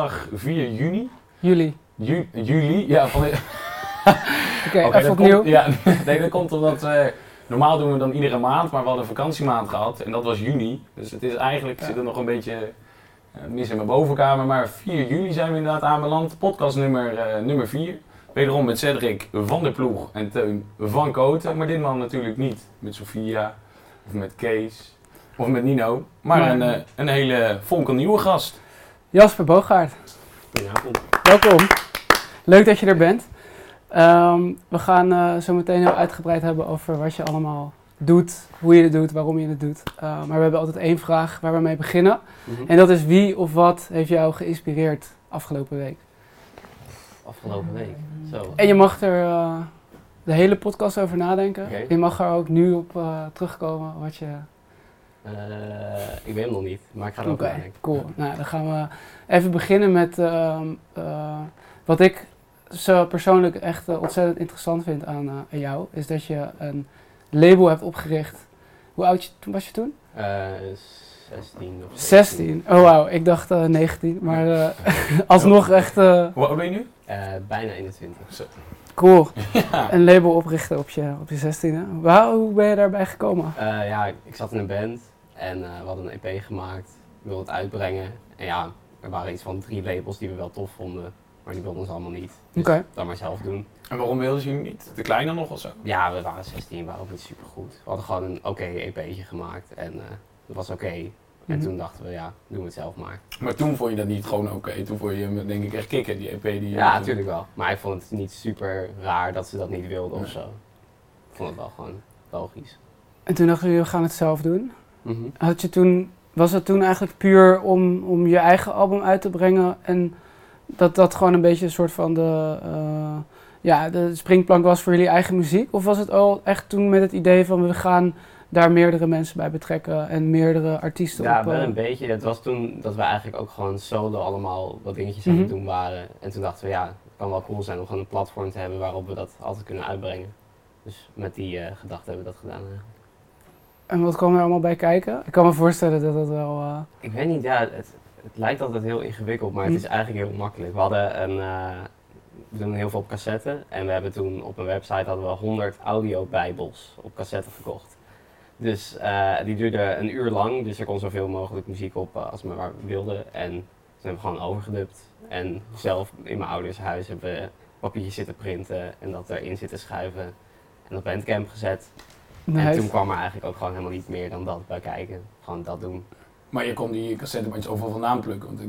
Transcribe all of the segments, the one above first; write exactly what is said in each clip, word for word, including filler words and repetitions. woensdag vier juni. Juli. Ju- juli, ja. Van de... Oké, okay, okay, even opnieuw. Komt, ja, nee, dat komt omdat... Uh, normaal doen we dan iedere maand, maar we hadden een vakantiemaand gehad. En dat was juni. Dus het is eigenlijk, ja. zit er nog een beetje uh, mis in mijn bovenkamer. Maar vier juli zijn we inderdaad aanbeland. Podcast nummer, uh, nummer vier. Wederom met Cedric van der Ploeg en Teun van Koten. Maar ditmaal natuurlijk niet met Sofia of met Kees of met Nino. Maar nee. een, uh, een hele fonkelnieuwe gast. Jasper Boogaard. Goedenavond. Welkom. Leuk dat je er bent. Um, we gaan uh, zo meteen heel uitgebreid hebben over wat je allemaal doet, hoe je het doet, waarom je het doet. Uh, maar we hebben altijd één vraag waar we mee beginnen. Mm-hmm. En dat is wie of wat heeft jou geïnspireerd afgelopen week? Afgelopen week, zo. En je mag er uh, de hele podcast over nadenken. Okay. Je mag er ook nu op uh, terugkomen wat je... Uh, ik weet hem nog niet, maar ik ga er ook okay, over nadenken. Cool. Ja. Nou, dan gaan we even beginnen met uh, uh, wat ik... zo persoonlijk echt uh, ontzettend interessant vind aan, uh, aan jou, is dat je een label hebt opgericht. Hoe oud je, was je toen? zestien Oh wauw, ik dacht uh, negentien, maar uh, alsnog echt... Uh, Hoe oud ben je nu? Uh, bijna eenentwintig. Cool. Ja. Een label oprichten op je, op je zestiende. Wow, hoe ben je daarbij gekomen? Uh, ja, ik zat in een band en uh, we hadden een E P gemaakt. We wilden het uitbrengen. En ja, er waren iets van drie labels die we wel tof vonden. Maar die wilden ons allemaal niet. Dus okay. dat maar zelf doen. En waarom wilden ze niet? De kleine nog of zo? Ja, we waren zestien, we waren ook niet supergoed. We hadden gewoon een oké okay E P'tje gemaakt en uh, dat was oké. Okay. Mm-hmm. En toen dachten we, ja, doen we het zelf maar. Maar toen vond je dat niet gewoon oké? Okay. Toen vond je hem denk ik echt kicken, die E P die... Ja, natuurlijk wel. Maar ik vond het niet super raar dat ze dat niet wilden nee. of zo. Ik vond het wel gewoon logisch. En toen dachten we, we gaan het zelf doen. Mm-hmm. Had je toen, was het toen eigenlijk puur om, om je eigen album uit te brengen en... Dat dat gewoon een beetje een soort van de, uh, ja, de springplank was voor jullie eigen muziek? Of was het al echt toen met het idee van we gaan daar meerdere mensen bij betrekken en meerdere artiesten ja, op? Ja, wel een beetje. Het was toen dat we eigenlijk ook gewoon solo allemaal wat dingetjes mm-hmm. aan het doen waren. En toen dachten we ja, het kan wel cool zijn om gewoon een platform te hebben waarop we dat altijd kunnen uitbrengen. Dus met die uh, gedachte hebben we dat gedaan eigenlijk. En wat kwam er allemaal bij kijken? Ik kan me voorstellen dat dat wel... Uh... Ik weet niet, ja... Het... Het lijkt altijd heel ingewikkeld, maar het is eigenlijk heel makkelijk. We hadden een, uh, we doen heel veel op cassetten en we hebben toen op een website hadden we honderd audiobijbels op cassetten verkocht. Dus uh, die duurde een uur lang, dus er kon zoveel mogelijk muziek op uh, als we maar wilden. En toen hebben we gewoon overgedubt en zelf in mijn ouders huis hebben we papiertjes zitten printen en dat erin zitten schuiven en op Bandcamp gezet. Nice. En toen kwam er eigenlijk ook gewoon helemaal niet meer dan dat bij kijken, gewoon dat doen. Maar je kon die cassettebandjes overal vandaan plukken, want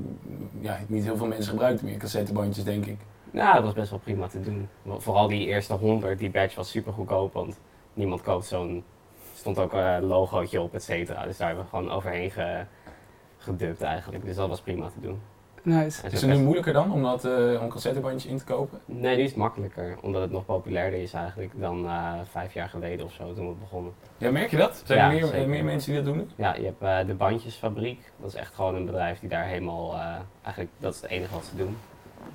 ja, niet heel veel mensen gebruikten meer cassettebandjes, denk ik. Nou, dat was best wel prima te doen. Vooral die eerste honderd, die badge was super goedkoop, want niemand koopt zo'n... Er stond ook een logootje op, et cetera, dus daar hebben we gewoon overheen ge, gedubt eigenlijk. Dus dat was prima te doen. Nice. Is het nu moeilijker dan om, dat, uh, om cassettebandjes in te kopen? Nee, nu is het makkelijker, omdat het nog populairder is eigenlijk dan uh, vijf jaar geleden of zo toen we begonnen. Ja, merk je dat? Zijn er ja, meer, meer mensen die dat doen? Ja, je hebt uh, de Bandjesfabriek, dat is echt gewoon een bedrijf die daar helemaal, uh, eigenlijk dat is het enige wat ze doen.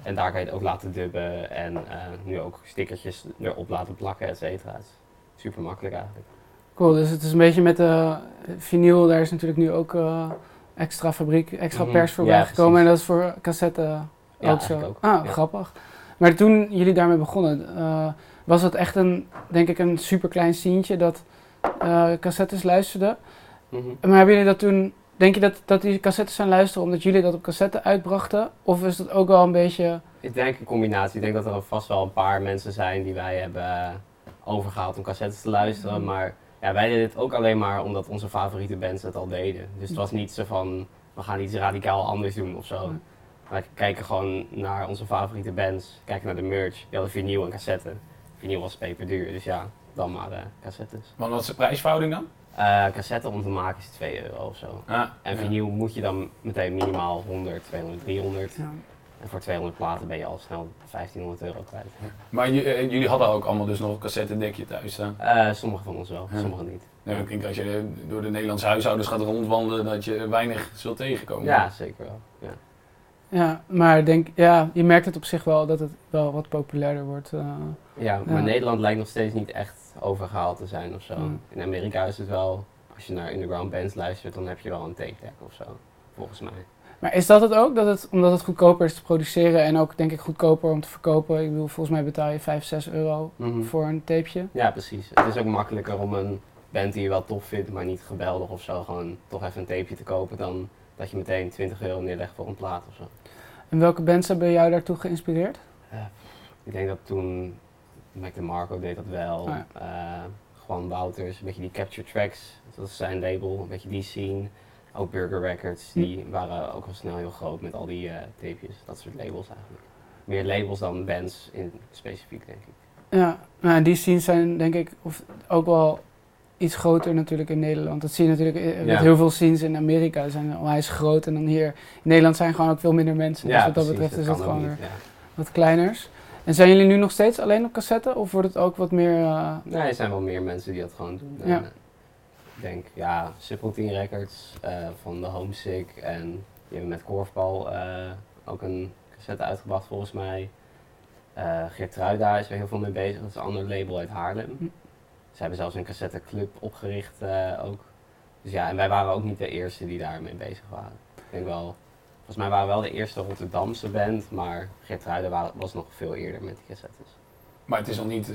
En daar kan je het ook laten dubben en uh, nu ook stickertjes erop laten plakken, et cetera. Het is super makkelijk eigenlijk. Cool, dus het is een beetje met de uh, vinyl, daar is natuurlijk nu ook... Uh, extra fabriek, extra mm-hmm. pers voorbij ja, gekomen precies. En dat is voor cassette ja, ook zo. Ook. Ah, ja. Grappig. Maar toen jullie daarmee begonnen, uh, was dat echt een, denk ik, een superklein scene dat uh, cassettes luisterden. Mm-hmm. Maar hebben jullie dat toen, denk je dat, dat die cassettes zijn luisteren omdat jullie dat op cassette uitbrachten? Of is dat ook wel een beetje... Ik denk een combinatie. Ik denk dat er vast wel een paar mensen zijn die wij hebben overgehaald om cassettes te luisteren, mm-hmm. maar... Ja, wij deden het ook alleen maar omdat onze favoriete bands het al deden. Dus het was niet zo van, we gaan iets radicaal anders doen of zo. Wij kijken gewoon naar onze favoriete bands, kijken naar de merch. Die hadden vinyl en cassetten. Vinyl was peperduur, dus ja, dan maar de cassettes. Maar wat is de prijsverhouding dan? Uh, cassette om te maken is twee euro of zo. Ah, en vinyl ja. moet je dan meteen minimaal honderd, tweehonderd, driehonderd. Ja. En voor tweehonderd platen ben je al snel vijftienhonderd euro kwijt. Maar j- uh, jullie hadden ook allemaal dus nog een cassettendekje thuis staan? Uh, sommige van ons wel, huh. sommige niet. Nee, ik denk als je door de Nederlandse huishoudens gaat rondwandelen, dat je weinig zult tegenkomen. Ja, zeker wel. Ja, ja maar denk, ja, je merkt het op zich wel dat het wel wat populairder wordt. Uh, ja, maar ja. Nederland lijkt nog steeds niet echt overgehaald te zijn of zo. Mm. In Amerika is het wel, als je naar underground bands luistert, dan heb je wel een tape deck of zo, volgens mij. Maar is dat het ook? Dat het, omdat het goedkoper is te produceren en ook denk ik goedkoper om te verkopen. Ik bedoel, volgens mij betaal je vijf, zes euro mm-hmm. voor een tapeje. Ja, precies. Het is ook makkelijker om een band die je wel tof vindt, maar niet geweldig of zo, gewoon toch even een tapeje te kopen dan dat je meteen twintig euro neerlegt voor een plaat of zo. En welke bands hebben jou daartoe geïnspireerd? Uh, ik denk dat toen Mac DeMarco deed dat wel. Ah, ja. uh, gewoon Wouters, een beetje die Capture Tracks, dat is zijn label, een beetje die scene. Ook Burger Records, die waren ook al snel heel groot met al die uh, tapejes, dat soort labels eigenlijk. Meer labels dan bands in specifiek, denk ik. Ja, nou, die scenes zijn denk ik of, ook wel iets groter natuurlijk in Nederland. Dat zie je natuurlijk met ja. heel veel scenes in Amerika, zijn onwijs groot en dan hier in Nederland zijn gewoon ook veel minder mensen. Dus ja, wat dat precies, betreft dat is het gewoon niet, ja. wat kleiners. En zijn jullie nu nog steeds alleen op cassette of wordt het ook wat meer... Uh... Nee, er zijn wel meer mensen die dat gewoon doen. Ja. En, Ik denk, ja, Subroutine Records uh, van The Homesick en die hebben met Korfbal uh, ook een cassette uitgebracht volgens mij. Uh, Geertruida is er heel veel mee bezig, dat is een ander label uit Haarlem. Hm. Ze hebben zelfs een cassetteclub opgericht uh, ook. Dus ja, en wij waren ook niet de eerste die daarmee bezig waren. Ik denk wel, volgens mij waren we wel de eerste Rotterdamse band, maar Geertruida was nog veel eerder met die cassettes. Maar het is nog niet... Uh...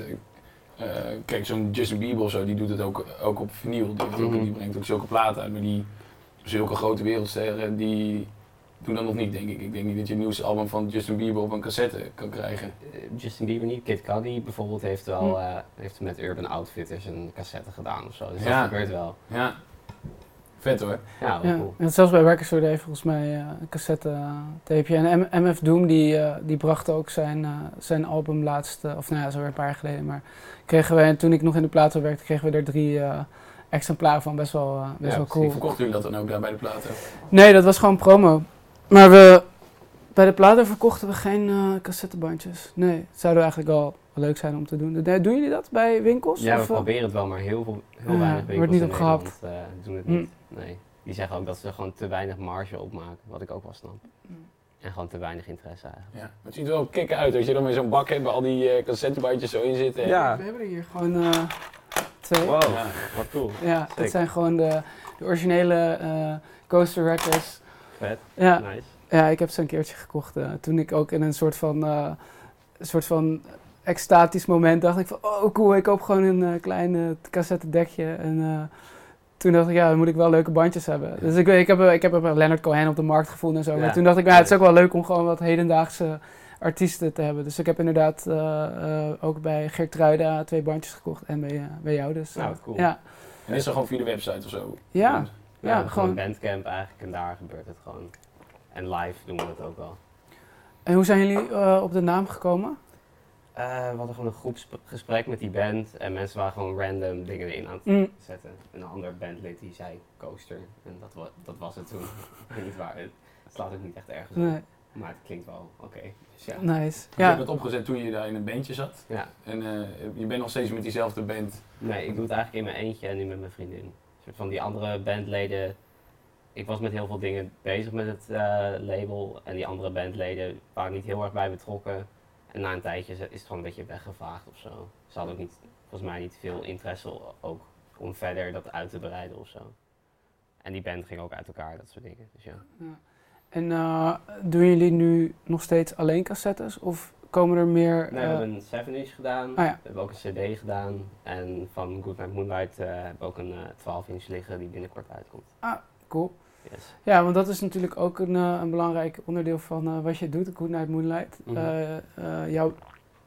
Uh, kijk, zo'n Justin Bieber of zo, die doet het ook, ook op vinyl. Die, heeft ook, mm-hmm. die brengt ook zulke platen uit, maar die zulke grote wereldsterren, die doen dat nog niet, denk ik. Ik denk niet dat je het nieuwste album van Justin Bieber op een cassette kan krijgen. Uh, Justin Bieber niet. Kid Cudi bijvoorbeeld heeft wel mm. uh, heeft met Urban Outfitters een cassette gedaan of zo. Dus ja. dat gebeurt wel. Ja. Vet hoor. Ja, wel ja. cool. En zelfs bij Werkersorde heeft volgens mij uh, een cassette uh, tapeje. En M- MF Doom die, uh, die bracht ook zijn, uh, zijn album laatst, uh, of nou ja, zo weer een paar jaar geleden. Maar kregen wij, toen ik nog in de platen werkte, kregen we er drie uh, exemplaren van. Best wel, uh, best ja, wel cool. Verkochten jullie dat dan ook daar bij de platen? Nee, dat was gewoon promo. Maar we, bij de platen verkochten we geen uh, cassettebandjes. Nee, dat zouden we eigenlijk al... leuk zijn om te doen. Doen jullie dat bij winkels? Ja, we of, proberen het wel, maar heel, veel, heel ja, weinig winkels wordt niet in Nederland uh, doen het niet. Mm. Nee. Die zeggen ook dat ze er gewoon te weinig marge op maken, wat ik ook wel snap. Mm. En gewoon te weinig interesse eigenlijk. Ja. Het ziet er wel kicken uit als je dan weer zo'n bak hebt waar al die uh, cassettebandjes zo in zitten. Ja. We hebben er hier gewoon uh, twee. Wow, ja, wat cool. Ja, dit zijn gewoon de, de originele uh, Coaster Records. Vet, ja. Nice. Ja, ik heb ze een keertje gekocht uh, toen ik ook in een soort van... Uh, soort van extatisch moment dacht ik van, oh cool, ik koop gewoon een uh, klein uh, cassettedekje. En uh, toen dacht ik, ja, dan moet ik wel leuke bandjes hebben. Ja. Dus ik, ik heb, ik heb Leonard Cohen op de markt gevonden en zo. Ja. Maar toen dacht ik, ja, het is ook wel leuk om gewoon wat hedendaagse artiesten te hebben. Dus ik heb inderdaad uh, uh, ook bij Geertruida twee bandjes gekocht en bij, uh, bij jou dus. Nou, uh, cool. Ja. En is dat gewoon via de website of zo? Ja. Ja, ja, ja gewoon Bandcamp eigenlijk en daar gebeurt het gewoon. En live doen we dat ook wel. En hoe zijn jullie uh, op de naam gekomen? Uh, we hadden gewoon een groepsgesprek met die band en mensen waren gewoon random dingen erin aan het mm. zetten. Een ander bandlid die zei Coaster en dat, wa- dat was het toen. Niet waar, het slaat ook niet echt ergens nee. op, maar het klinkt wel oké. Okay. Dus ja. Nice. Ja. Je hebt het opgezet toen je daar in een bandje zat ja. en uh, je bent nog steeds met diezelfde band. Nee, ik doe het eigenlijk in mijn eentje en nu met mijn vriendin. Een soort van die andere bandleden, ik was met heel veel dingen bezig met het uh, label en die andere bandleden waren niet heel erg bij betrokken. En na een tijdje is het gewoon een beetje weggevaagd of zo. Ze hadden ook niet, volgens mij niet veel interesse ook om verder dat uit te breiden of zo. En die band ging ook uit elkaar, dat soort dingen. Dus ja. Ja. En uh, doen jullie nu nog steeds alleen cassettes of komen er meer... Nee, we uh... hebben een seven inch gedaan, ah, ja. we hebben ook een cd gedaan. En van Good Night Moonlight uh, hebben we ook een uh, twaalf inch liggen die binnenkort uitkomt. Ah, cool. Yes. Ja, want dat is natuurlijk ook een, uh, een belangrijk onderdeel van uh, wat je doet, Good Night Moonlight. Mm-hmm. Uh, uh, jou,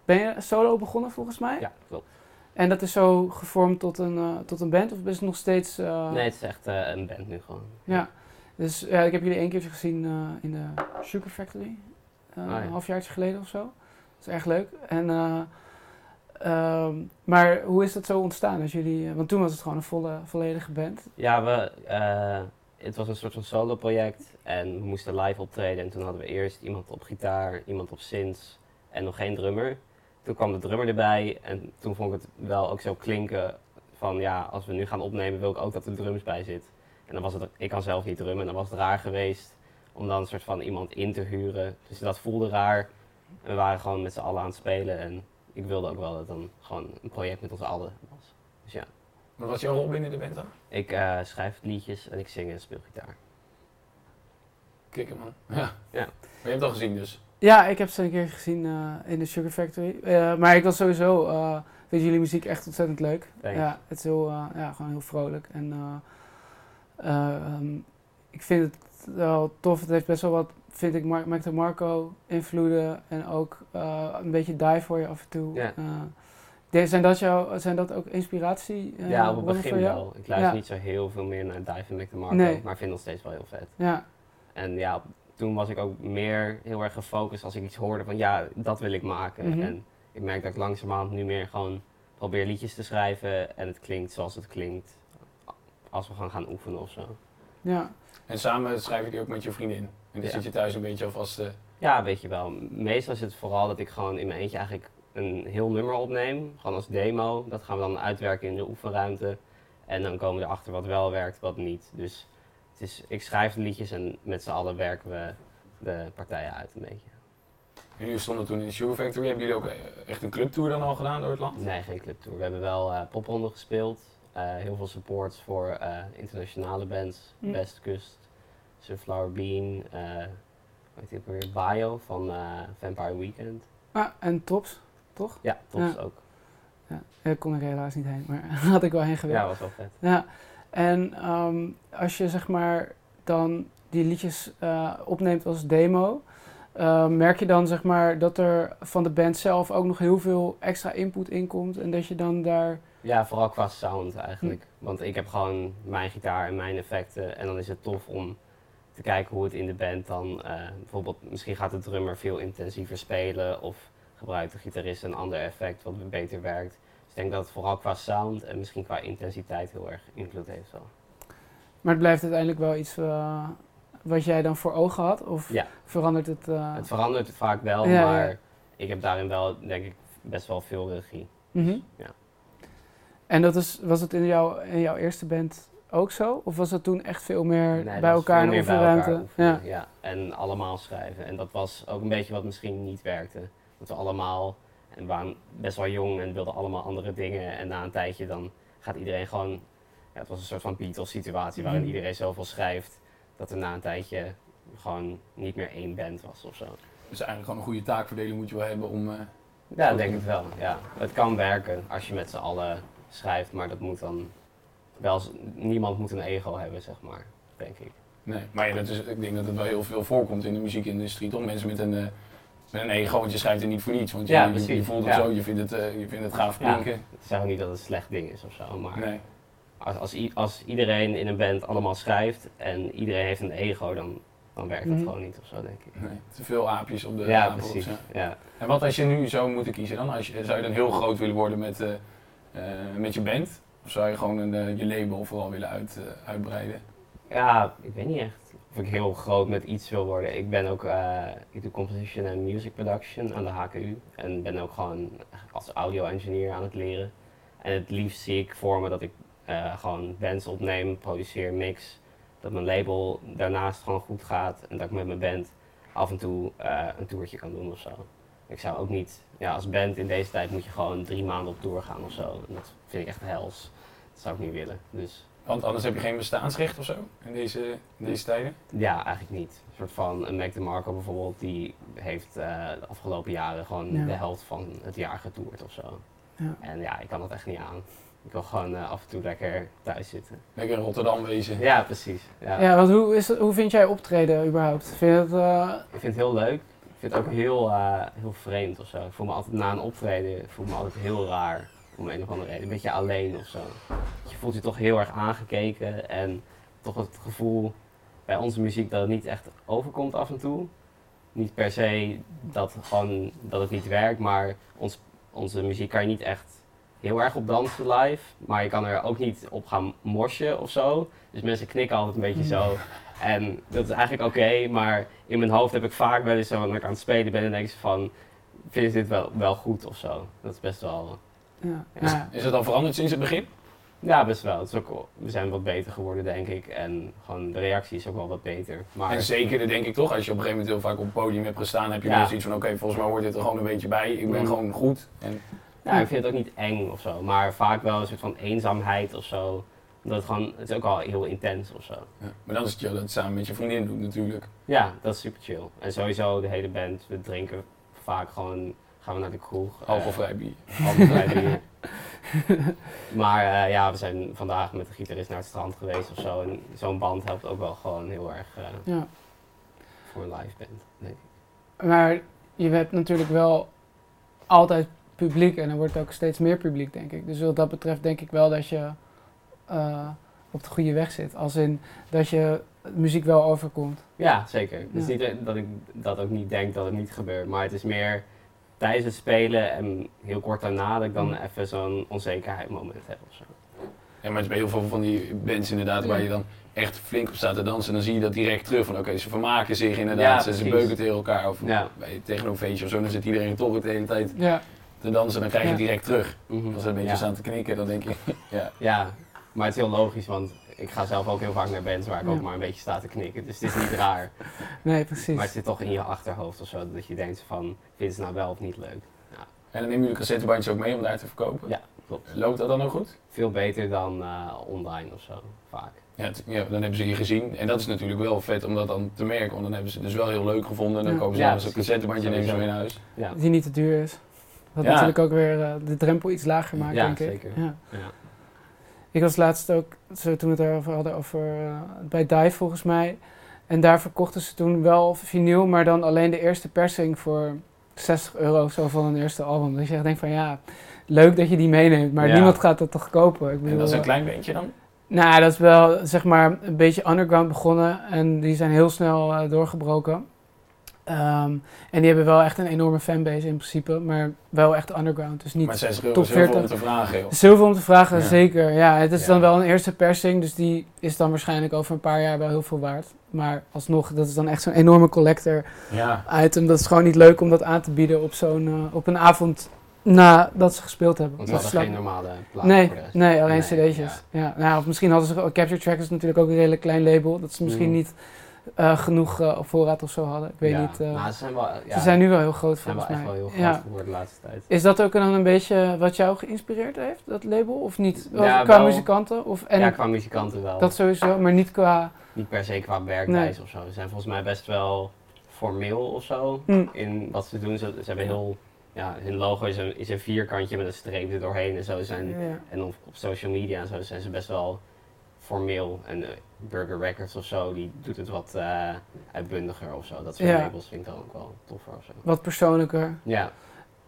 ben je solo begonnen volgens mij? Ja, klopt. En dat is zo gevormd tot een, uh, tot een band of is het nog steeds... Uh... Nee, het is echt uh, een band nu gewoon. Ja, dus ja, ik heb jullie één keertje gezien uh, in de Sugar Factory, uh, oh, ja. een halfjaartje geleden of zo. Dat is erg leuk. En, uh, Um, maar hoe is dat zo ontstaan? Als jullie, want toen was het gewoon een volle, volledige band. Ja, we, uh, het was een soort van solo project en we moesten live optreden. En toen hadden we eerst iemand op gitaar, iemand op synths en nog geen drummer. Toen kwam de drummer erbij en toen vond ik het wel ook zo klinken van ja, als we nu gaan opnemen wil ik ook dat er drums bij zit. En dan was het, ik kan zelf niet drummen en dan was het raar geweest om dan een soort van iemand in te huren. Dus dat voelde raar en we waren gewoon met z'n allen aan het spelen. En ik wilde ook wel dat het dan gewoon een project met ons allen was. Dus ja. Wat was jouw rol binnen de band dan? Ik uh, schrijf liedjes en ik zing en speel gitaar. Kikken, man. Ja. Ja. Maar je hebt het al gezien dus? Ja, ik heb ze een keer gezien uh, in de Sugar Factory. Uh, maar ik was sowieso... Uh, vind jullie muziek echt ontzettend leuk. Thanks. Ja, het is heel, uh, ja, gewoon heel vrolijk. En uh, uh, um, ik vind het wel tof. Het heeft best wel wat, vind ik, Mac DeMarco invloeden. En ook uh, een beetje Dive voor je af en toe. Yeah. Uh, De, zijn, dat jou, zijn dat ook inspiratie? Uh, ja, op het begin wel. Ik luister ja. niet zo heel veel meer naar Dive en Mac DeMarco, nee. maar vind dat steeds wel heel vet. Ja. En ja, toen was ik ook meer heel erg gefocust als ik iets hoorde van ja, dat wil ik maken. Mm-hmm. En ik merk dat ik langzamerhand nu meer gewoon probeer liedjes te schrijven en het klinkt zoals het klinkt als we gewoon gaan oefenen of zo. Ja. En samen schrijf je die ook met je vriendin? En dan ja. zit je thuis een beetje alvast... Uh... Ja, weet je wel. Meestal is het vooral dat ik gewoon in mijn eentje eigenlijk een heel nummer opneem, gewoon als demo. Dat gaan we dan uitwerken in de oefenruimte. En dan komen we erachter wat wel werkt, wat niet. Dus het is, ik schrijf de liedjes en met z'n allen werken we de partijen uit een beetje. En jullie stonden toen in de Sugar Factory. Hebben jullie ook echt een clubtour dan al gedaan door het land? Nee, geen clubtour. We hebben wel uh, popronden gespeeld. Uh, heel veel supports voor uh, internationale bands. Mm. Westkust, Sunflower Bean, uh, wat heet weer? Bio van uh, Vampire Weekend. Ah, en Tops. Toch? Ja, Tops ja. ook. Ja, daar kon ik helaas niet heen, maar had ik wel heen gewild. Ja, was wel vet. Ja. En um, als je zeg maar dan die liedjes uh, opneemt als demo, uh, merk je dan zeg maar dat er van de band zelf ook nog heel veel extra input in komt en dat je dan daar... Ja, vooral qua sound eigenlijk. Hm. Want ik heb gewoon mijn gitaar en mijn effecten en dan is het tof om te kijken hoe het in de band dan uh, bijvoorbeeld, misschien gaat de drummer veel intensiever spelen of gebruikt de gitarist een ander effect wat beter werkt. Dus ik denk dat het vooral qua sound en misschien qua intensiteit heel erg invloed heeft wel. Maar het blijft uiteindelijk wel iets uh, wat jij dan voor ogen had? Of ja. verandert het? Uh... Het verandert het vaak wel, ja, maar ja. ik heb daarin wel denk ik best wel veel regie. Mm-hmm. Ja. En dat is, was het in, jou, in jouw eerste band ook zo? Of was dat toen echt veel meer nee, bij elkaar in de oefenruimte? Ja. ja, en allemaal schrijven. En dat was ook een beetje wat misschien niet werkte. Dat we allemaal, en we waren best wel jong en wilden allemaal andere dingen. En na een tijdje dan gaat iedereen gewoon, ja, het was een soort van Beatles situatie waarin mm. iedereen zoveel schrijft. Dat er na een tijdje gewoon niet meer één band was of zo. Dus eigenlijk gewoon een goede taakverdeling moet je wel hebben om... Uh, ja, denk ik wel. Ja. Het kan werken als je met z'n allen schrijft, maar dat moet dan wel, niemand moet een ego hebben, zeg maar, denk ik. Nee, maar ja, dat is, ik denk dat het wel heel veel voorkomt in de muziekindustrie, toch? Mensen met een... Uh, Met een ego, want je schrijft er niet voor niets, want je, ja, je, je voelt het ja. zo, je vindt het, uh, je vindt het gaaf klinken. Ja, het is ook niet dat het een slecht ding is of zo, maar nee. als, als, i- als iedereen in een band allemaal schrijft en iedereen heeft een ego, dan, dan werkt dat mm-hmm. gewoon niet of zo, denk ik. Nee, te veel aapjes op de ja, apen, precies. Ja. En wat als je nu zou moeten kiezen dan? Als je, zou je dan heel groot willen worden met, uh, uh, met je band? Of zou je gewoon een, uh, je label vooral willen uit, uh, uitbreiden? Ja, ik weet niet echt. Of ik heel groot met iets wil worden. Ik ben ook, uh, ik doe composition en music production aan de H K U. En ben ook gewoon als audio engineer aan het leren. En het liefst zie ik voor me dat ik uh, gewoon bands opneem, produceer, mix. Dat mijn label daarnaast gewoon goed gaat. En dat ik met mijn band af en toe uh, een toertje kan doen ofzo. Ik zou ook niet, ja, als band in deze tijd moet je gewoon drie maanden op tour gaan ofzo. En dat vind ik echt hels. Dat zou ik niet willen. Dus. Want anders heb je geen bestaansrecht of zo in deze, in deze tijden? Ja, eigenlijk niet. Een soort van een Mac DeMarco bijvoorbeeld, die heeft uh, de afgelopen jaren gewoon ja. de helft van het jaar getoerd of zo. Ja. En ja, ik kan dat echt niet aan. Ik wil gewoon uh, af en toe lekker thuis zitten. Lekker in Rotterdam wezen. Ja, precies. Ja, ja, want hoe, is het, hoe vind jij optreden überhaupt? Vind je het, uh... Ik vind het heel leuk. Ik vind het ook heel, uh, heel vreemd of zo. Ik voel me altijd na een optreden voel me altijd heel raar. Om een of andere reden, een beetje alleen of zo. Je voelt je toch heel erg aangekeken en toch het gevoel bij onze muziek dat het niet echt overkomt af en toe. Niet per se dat, gewoon, dat het niet werkt, maar ons, onze muziek kan je niet echt heel erg op dansen live. Maar je kan er ook niet op gaan moshen of zo. Dus mensen knikken altijd een beetje zo. En dat is eigenlijk oké, okay, maar in mijn hoofd heb ik vaak wel eens zo, dat ik aan het spelen ben en denk ik van, vind je dit wel, wel goed of zo? Dat is best wel... Ja. Ja. Is het al veranderd sinds het begin? Ja, best wel. Het is ook, we zijn wat beter geworden, denk ik. En gewoon de reactie is ook wel wat beter. Maar en zeker, denk ik toch, als je op een gegeven moment heel vaak op het podium hebt gestaan, heb je ja. dus iets van, oké, okay, volgens mij hoort dit er gewoon een beetje bij. Ik ben mm. gewoon goed. En ja, ik vind het ook niet eng of zo. Maar vaak wel een soort van eenzaamheid of zo. Omdat het gewoon, het is ook al heel intens of zo. Ja, maar dan is het chill dat het samen met je vriendin doet natuurlijk. Ja, dat is super chill. En sowieso de hele band, we drinken vaak gewoon, gaan we naar de kroeg. Alcoholvrij bier. Alcoholvrij bier. Maar uh, ja, we zijn vandaag met de gitarist naar het strand geweest of zo. En zo'n band helpt ook wel gewoon heel erg uh, ja. voor een live band, denk ik. Maar je hebt natuurlijk wel altijd publiek en er wordt ook steeds meer publiek, denk ik. Dus wat dat betreft denk ik wel dat je uh, op de goede weg zit. Als in dat je muziek wel overkomt. Ja, zeker. Dus ja. niet dat ik dat ook niet denk dat het niet gebeurt, maar het is meer tijdens het spelen en heel kort daarna dat ik dan even zo'n onzekerheidsmoment heb ofzo. Ja, maar het is bij heel veel van die bands inderdaad waar je dan echt flink op staat te dansen en dan zie je dat direct terug van oké, okay, ze vermaken zich inderdaad, ja, ze beuken tegen elkaar of ja. bij, tegen een feestje of zo, dan zit iedereen toch de hele tijd ja. te dansen, dan krijg je het direct terug. Mm-hmm. Als ze een beetje ja. staan te knikken, dan denk je ja. ja, maar het is heel logisch, want ik ga zelf ook heel vaak naar bands waar ik ja. ook maar een beetje sta te knikken, dus het is niet raar. Nee, precies. Maar het zit toch in je achterhoofd of zo, dat je denkt van, vindt het nou wel of niet leuk? Ja. En dan nemen jullie cassettebandjes ook mee om daar te verkopen? Ja, klopt. Loopt dat dan ook goed? Veel beter dan uh, online of zo, vaak. Ja, t- ja, dan hebben ze je gezien en dat is natuurlijk wel vet om dat dan te merken, want dan hebben ze het dus wel heel leuk gevonden en dan ja. kopen ze ja, dan zo'n cassettebandje en nemen ze mee naar huis. Ja. Die niet te duur is. Dat ja. natuurlijk ook weer uh, de drempel iets lager maakt, ja, denk ik. Zeker. Ja, zeker. Ja. Ik was laatst ook, zo toen we het daarover hadden, over uh, bij Dive volgens mij. En daar verkochten ze toen wel vinyl, maar dan alleen de eerste persing voor zestig euro of zo van hun eerste album. Dus je denkt van ja, leuk dat je die meeneemt, maar ja. niemand gaat dat toch kopen. Ik bedoel, en dat is een klein beetje dan? Nou, dat is wel zeg maar een beetje underground begonnen en die zijn heel snel uh, doorgebroken. Um, en die hebben wel echt een enorme fanbase in principe, maar wel echt underground. Dus niet maar zestig euro is zoveel om te vragen, joh. Zoveel om te vragen, ja. zeker. Ja, het is ja. dan wel een eerste persing, dus die is dan waarschijnlijk over een paar jaar wel heel veel waard. Maar alsnog, dat is dan echt zo'n enorme collector ja. item. Dat is gewoon niet leuk om dat aan te bieden op, zo'n, uh, op een avond nadat ze gespeeld hebben. Want dat is geen normale plaat. Nee, voor de rest. nee alleen nee, cd'tjes. Ja. Ja, nou, of misschien hadden ze, oh, Capture Track is natuurlijk ook een redelijk klein label, dat is misschien mm. niet... Uh, genoeg uh, op voorraad of zo hadden. Ik weet ja, niet. Uh, maar ze, zijn wel, ja, ze zijn nu wel heel groot volgens mij. Ze zijn wel echt wel heel groot ja. geworden de laatste tijd. Is dat ook dan een beetje wat jou geïnspireerd heeft, dat label? Of niet? Ja, qua wel, muzikanten? Of, en ja, qua muzikanten wel. Dat sowieso, maar niet qua... Niet per se qua werkwijze nee. of zo. Ze zijn volgens mij best wel formeel of zo mm. in wat ze doen. Ze, ze hebben heel... Ja, hun logo is een, is een vierkantje met een streep er doorheen en zo. Zijn, ja. En op, op social media en zo zijn ze best wel formeel en... Uh, Burger Records of zo, die doet het wat uh, uitbundiger of zo. Dat soort ja. labels vind ik dan ook wel toffer of zo. Wat persoonlijker. Ja.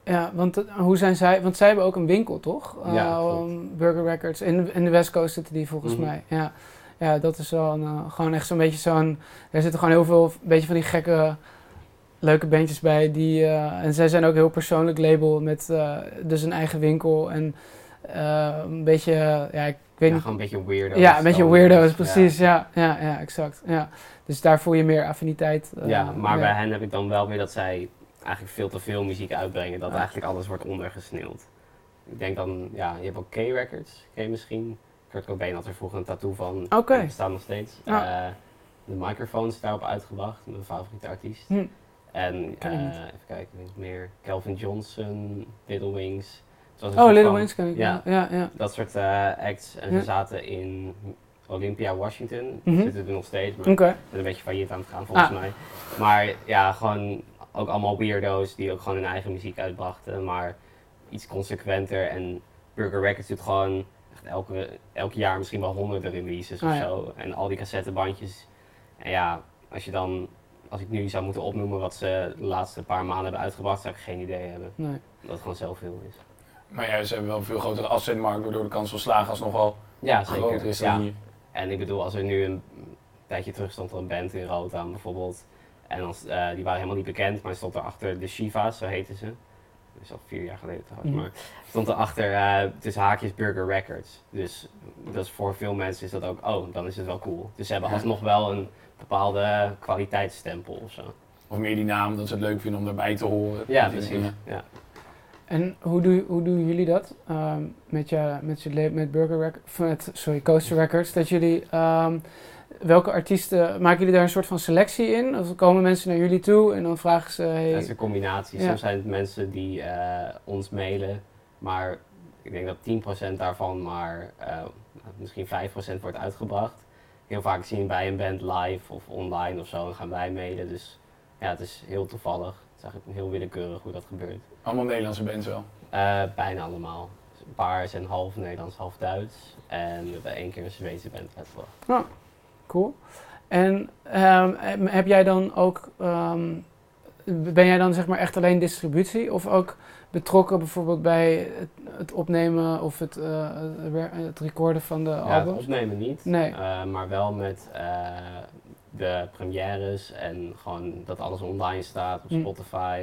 Ja, want uh, hoe zijn zij, want zij hebben ook een winkel toch? Uh, ja, um, Burger Records, in, in de West Coast zitten die volgens mm-hmm. mij. Ja. ja, dat is wel een, uh, gewoon echt zo'n beetje zo'n, er zitten gewoon heel veel, beetje van die gekke, leuke bandjes bij. Die, uh, en zij zijn ook een heel persoonlijk label met uh, dus een eigen winkel en uh, een beetje, uh, ja, ik Ja, gewoon een beetje weirdo's. Ja, een beetje weirdo's, precies. Ja, ja, ja, ja exact. Ja. Dus daar voel je meer affiniteit. Uh, ja, maar ja. bij hen heb ik dan wel weer dat zij eigenlijk veel te veel muziek uitbrengen. Dat ah. eigenlijk alles wordt ondergesneeuwd. Ik denk dan, ja, je hebt ook K-Records. K misschien. Kurt Cobain had er vroeger een tattoo van. Oké. Okay. Die bestaan nog steeds. Ah. Uh, de microfoons is daarop uitgebracht. Mijn favoriete artiest. Hm. En uh, even kijken, wat meer. Calvin Johnson, Little Wings. Oh, Little Wings ken ik. Ja, ja, ja. Dat soort uh, acts. En ja. ze zaten in Olympia, Washington. Mm-hmm. Zitten er nog steeds, maar okay. zijn een beetje failliet aan het gaan volgens ah. mij. Maar ja, gewoon ook allemaal weirdo's die ook gewoon hun eigen muziek uitbrachten. Maar iets consequenter. En Burger Records doet gewoon echt elke, elk jaar misschien wel honderden releases ah, of ja. zo. En al die cassettebandjes. En ja, als je dan... Als ik nu zou moeten opnoemen wat ze de laatste paar maanden hebben uitgebracht, zou ik geen idee hebben. Nee. Dat het gewoon zoveel is. Maar ja, ze hebben wel een veel grotere afzetmarkt, waardoor de kans van slagen alsnog wel ja, groter is dan ja. hier. En ik bedoel, als er nu een tijdje terug stond er een band in Rotterdam bijvoorbeeld. En als, uh, die waren helemaal niet bekend, maar stond erachter de Shiva's, zo heten ze. Dat is al vier jaar geleden trouwens, mm. maar stond erachter uh, tussen haakjes Burger Records. Dus dat is voor veel mensen is dat ook, oh, dan is het wel cool. Dus ze hebben alsnog wel een bepaalde kwaliteitsstempel ofzo. Of meer die naam, dat ze het leuk vinden om daarbij te horen. Ja, precies. Ja. En hoe, doe, hoe doen jullie dat um, met, je, met, je, met Burger Records, met, sorry, Coaster Records, dat jullie, um, welke artiesten, maken jullie daar een soort van selectie in? Of komen mensen naar jullie toe en dan vragen ze... Hey, dat is een combinatie. Ja. Soms zijn het mensen die uh, ons mailen, maar ik denk dat tien procent daarvan maar uh, misschien vijf procent wordt uitgebracht. Heel vaak zien wij een band live of online of zo en gaan wij mailen. Dus ja, het is heel toevallig. Het is eigenlijk heel willekeurig hoe dat gebeurt. Allemaal Nederlandse bands wel? Uh, bijna allemaal. Dus een paar zijn half Nederlands, half Duits. En we hebben één keer een Zweedse band uitgebracht. Nou, cool. En um, heb jij dan ook, um, ben jij dan zeg maar echt alleen distributie of ook betrokken bijvoorbeeld bij het, het opnemen of het, uh, het recorden van de albums? Ja, het opnemen niet, nee. uh, maar wel met uh, de premières en gewoon dat alles online staat op Spotify.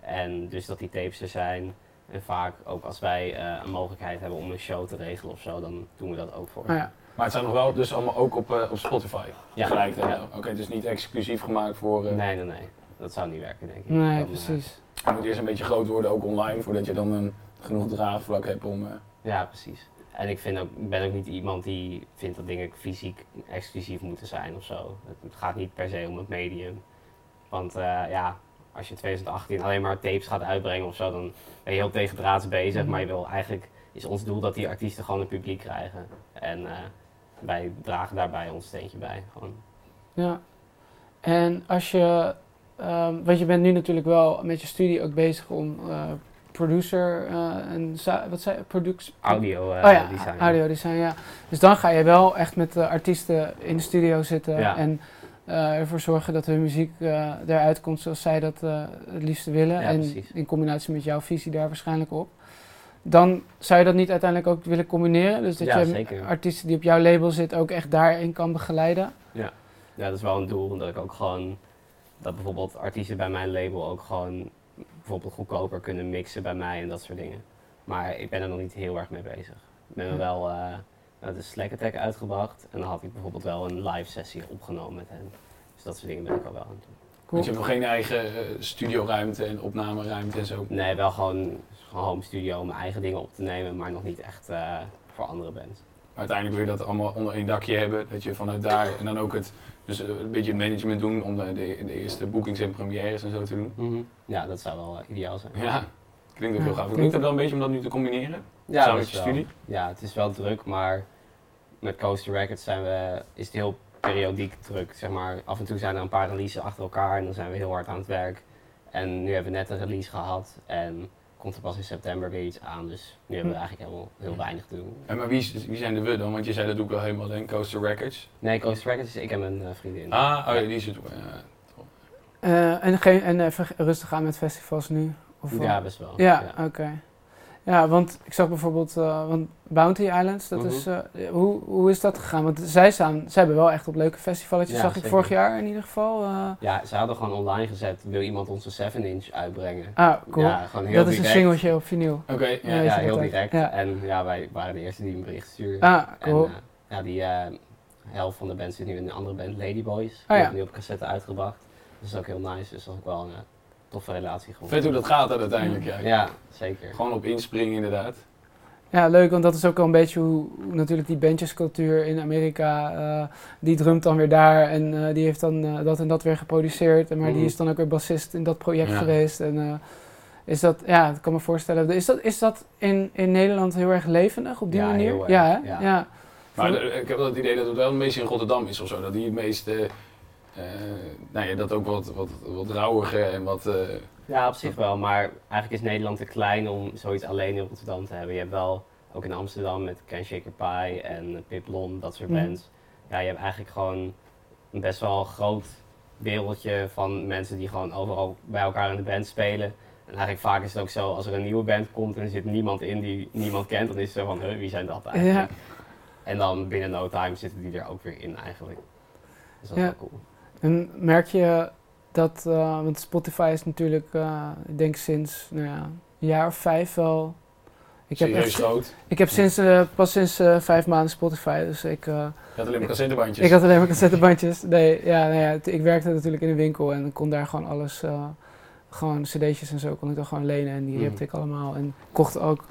Mm. En dus dat die tapes er zijn. En vaak ook als wij uh, een mogelijkheid hebben om een show te regelen of zo, dan doen we dat ook voor. Ah, ja. Maar het staat nog wel dus allemaal ook op, uh, op Spotify ja, gelijk. Ja. Oké, okay, het is niet exclusief gemaakt voor... Uh... Nee, nee, nee. Dat zou niet werken, denk ik. Nee, dan, precies. Uh, het moet eerst een beetje groot worden, ook online, voordat je dan een genoeg draagvlak hebt om... Uh... Ja, precies. En ik vind ook, ben ook niet iemand die vindt dat dingen fysiek exclusief moeten zijn of zo. Het gaat niet per se om het medium. Want uh, ja, als je twintig achttien alleen maar tapes gaat uitbrengen of zo, dan ben je heel tegendraads bezig. Mm-hmm. Maar je wil eigenlijk, is ons doel dat die artiesten gewoon een publiek krijgen. En... Uh, wij dragen daarbij ons steentje bij. Gewoon. Ja, en als je, um, want je bent nu natuurlijk wel met je studie ook bezig om uh, producer uh, en za- wat zei product audio uh, oh, ja, design. Audio design, ja. Dus dan ga je wel echt met de artiesten in de studio zitten ja. en uh, ervoor zorgen dat hun muziek uh, eruit komt zoals zij dat uh, het liefste willen. Ja, en precies. In combinatie met jouw visie daar waarschijnlijk op. Dan zou je dat niet uiteindelijk ook willen combineren? Dus dat ja, je zeker. Artiesten die op jouw label zitten ook echt daarin kan begeleiden? Ja. Ja, dat is wel een doel. Omdat ik ook gewoon, dat bijvoorbeeld artiesten bij mijn label ook gewoon bijvoorbeeld goedkoper kunnen mixen bij mij en dat soort dingen. Maar ik ben er nog niet heel erg mee bezig. Ik ben ja. wel uh, de Slack Attack uitgebracht en dan had ik bijvoorbeeld wel een live sessie opgenomen met hen. Dus dat soort dingen ben ik al wel aan het doen. Cool. Want je hebt nog geen eigen uh, studioruimte en opnameruimte en zo? Nee, wel gewoon... home studio om mijn eigen dingen op te nemen, maar nog niet echt uh, voor andere bands. Maar uiteindelijk wil je dat allemaal onder één dakje hebben, dat je vanuit daar en dan ook het, dus een beetje het management doen om de, de, de eerste boekings en premières en zo te doen. Mm-hmm. Ja, dat zou wel uh, ideaal zijn. Ja, klinkt ook heel ja, gaaf. Lukt het wel een beetje om dat nu te combineren? Ja, samen met je studie? Ja, het is wel druk, maar met Coaster Records zijn we, is het heel periodiek druk. Zeg maar, af en toe zijn er een paar releases achter elkaar en dan zijn we heel hard aan het werk. En nu hebben we net een release gehad en komt er pas in september weer iets aan, dus nu hebben we eigenlijk helemaal heel weinig te doen. En maar wie, wie zijn de we dan? Want je zei dat doe ik wel helemaal, denk Coaster Records? Nee, Coaster Records is ik en mijn uh, vriendin. Ah, oh ja, die zit. Uh, uh, en geen, en even rustig aan met festivals nu? Of ja, wel? Best wel. Ja, ja. Oké. Okay. Ja, want ik zag bijvoorbeeld, uh, want Bounty Islands, dat uh-huh. is, uh, hoe, hoe is dat gegaan? Want zij staan, zij hebben wel echt op leuke festivaletjes, ja, zag zeker. Ik vorig jaar in ieder geval. Uh... Ja, ze hadden gewoon online gezet, wil iemand onze zeven inch uitbrengen? Ah, cool. Ja, gewoon heel dat direct. Is een singeltje op vinyl. Oké, okay, ja, ja, ja heel direct. Ja. En ja, wij waren de eerste die een bericht stuurden. Ah, cool. En uh, ja, die uh, helft van de band zit nu in een andere band, Ladyboys. Die ah, ja. hebben nu op cassette uitgebracht. Dat is ook heel nice, dus dat is ook wel een... Uh, toffe relatie geworden. Vet hoe dat gaat uiteindelijk. Ja. Ja, zeker. Gewoon op inspringen inderdaad. Ja, leuk, want dat is ook wel een beetje hoe, hoe natuurlijk die bandjescultuur in Amerika, uh, die drumt dan weer daar en uh, die heeft dan uh, dat en dat weer geproduceerd, en maar mm. die is dan ook weer bassist in dat project ja. geweest. En uh, is dat, ja, ik kan me voorstellen, is dat, is dat in, in Nederland heel erg levendig op die ja, manier? Heel ja, hè? Ja. ja. Maar Van, ik heb wel het idee dat het wel een beetje in Rotterdam is of zo, dat die het meest... Uh, Uh, nou ja, dat ook wat, wat, wat rauwiger en wat... Uh, ja, op zich wel, maar eigenlijk is Nederland te klein om zoiets alleen in Rotterdam te hebben. Je hebt wel, ook in Amsterdam met Can Shaker Pie en Pip Lom, dat soort mm. bands. Ja, je hebt eigenlijk gewoon een best wel groot wereldje van mensen die gewoon overal bij elkaar in de band spelen. En eigenlijk vaak is het ook zo, als er een nieuwe band komt en er zit niemand in die niemand kent, dan is het zo van, huh, wie zijn dat eigenlijk? Ja. En dan binnen no time zitten die er ook weer in eigenlijk. Dus dat is ja. wel cool. En merk je dat, uh, want Spotify is natuurlijk, uh, ik denk sinds nou ja, een jaar of vijf wel. Ik heb echt, groot. Ik heb sinds, uh, pas sinds uh, vijf maanden Spotify, dus ik... Uh, je had alleen maar cassettebandjes. Ik had alleen maar cassettebandjes. Nee, ja, nou ja, t- ik werkte natuurlijk in een winkel en kon daar gewoon alles, uh, gewoon cd'tjes en zo, kon ik dan gewoon lenen en die mm. repte ik allemaal. En kocht ook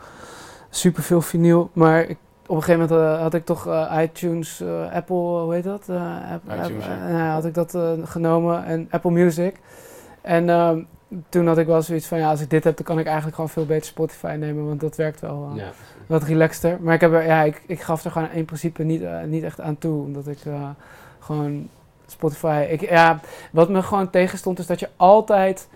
superveel vinyl, maar ik... Op een gegeven moment uh, had ik toch uh, iTunes, uh, Apple, hoe heet dat? Uh, App, iTunes, app, ja. uh, had ik dat uh, genomen en Apple Music. En uh, toen had ik wel zoiets van, ja, als ik dit heb, dan kan ik eigenlijk gewoon veel beter Spotify nemen, want dat werkt wel uh, ja. wat relaxter. Maar ik, heb er, ja, ik, ik gaf er gewoon in principe niet, uh, niet echt aan toe, omdat ik uh, gewoon Spotify... Ik, ja, wat me gewoon tegenstond is dat je altijd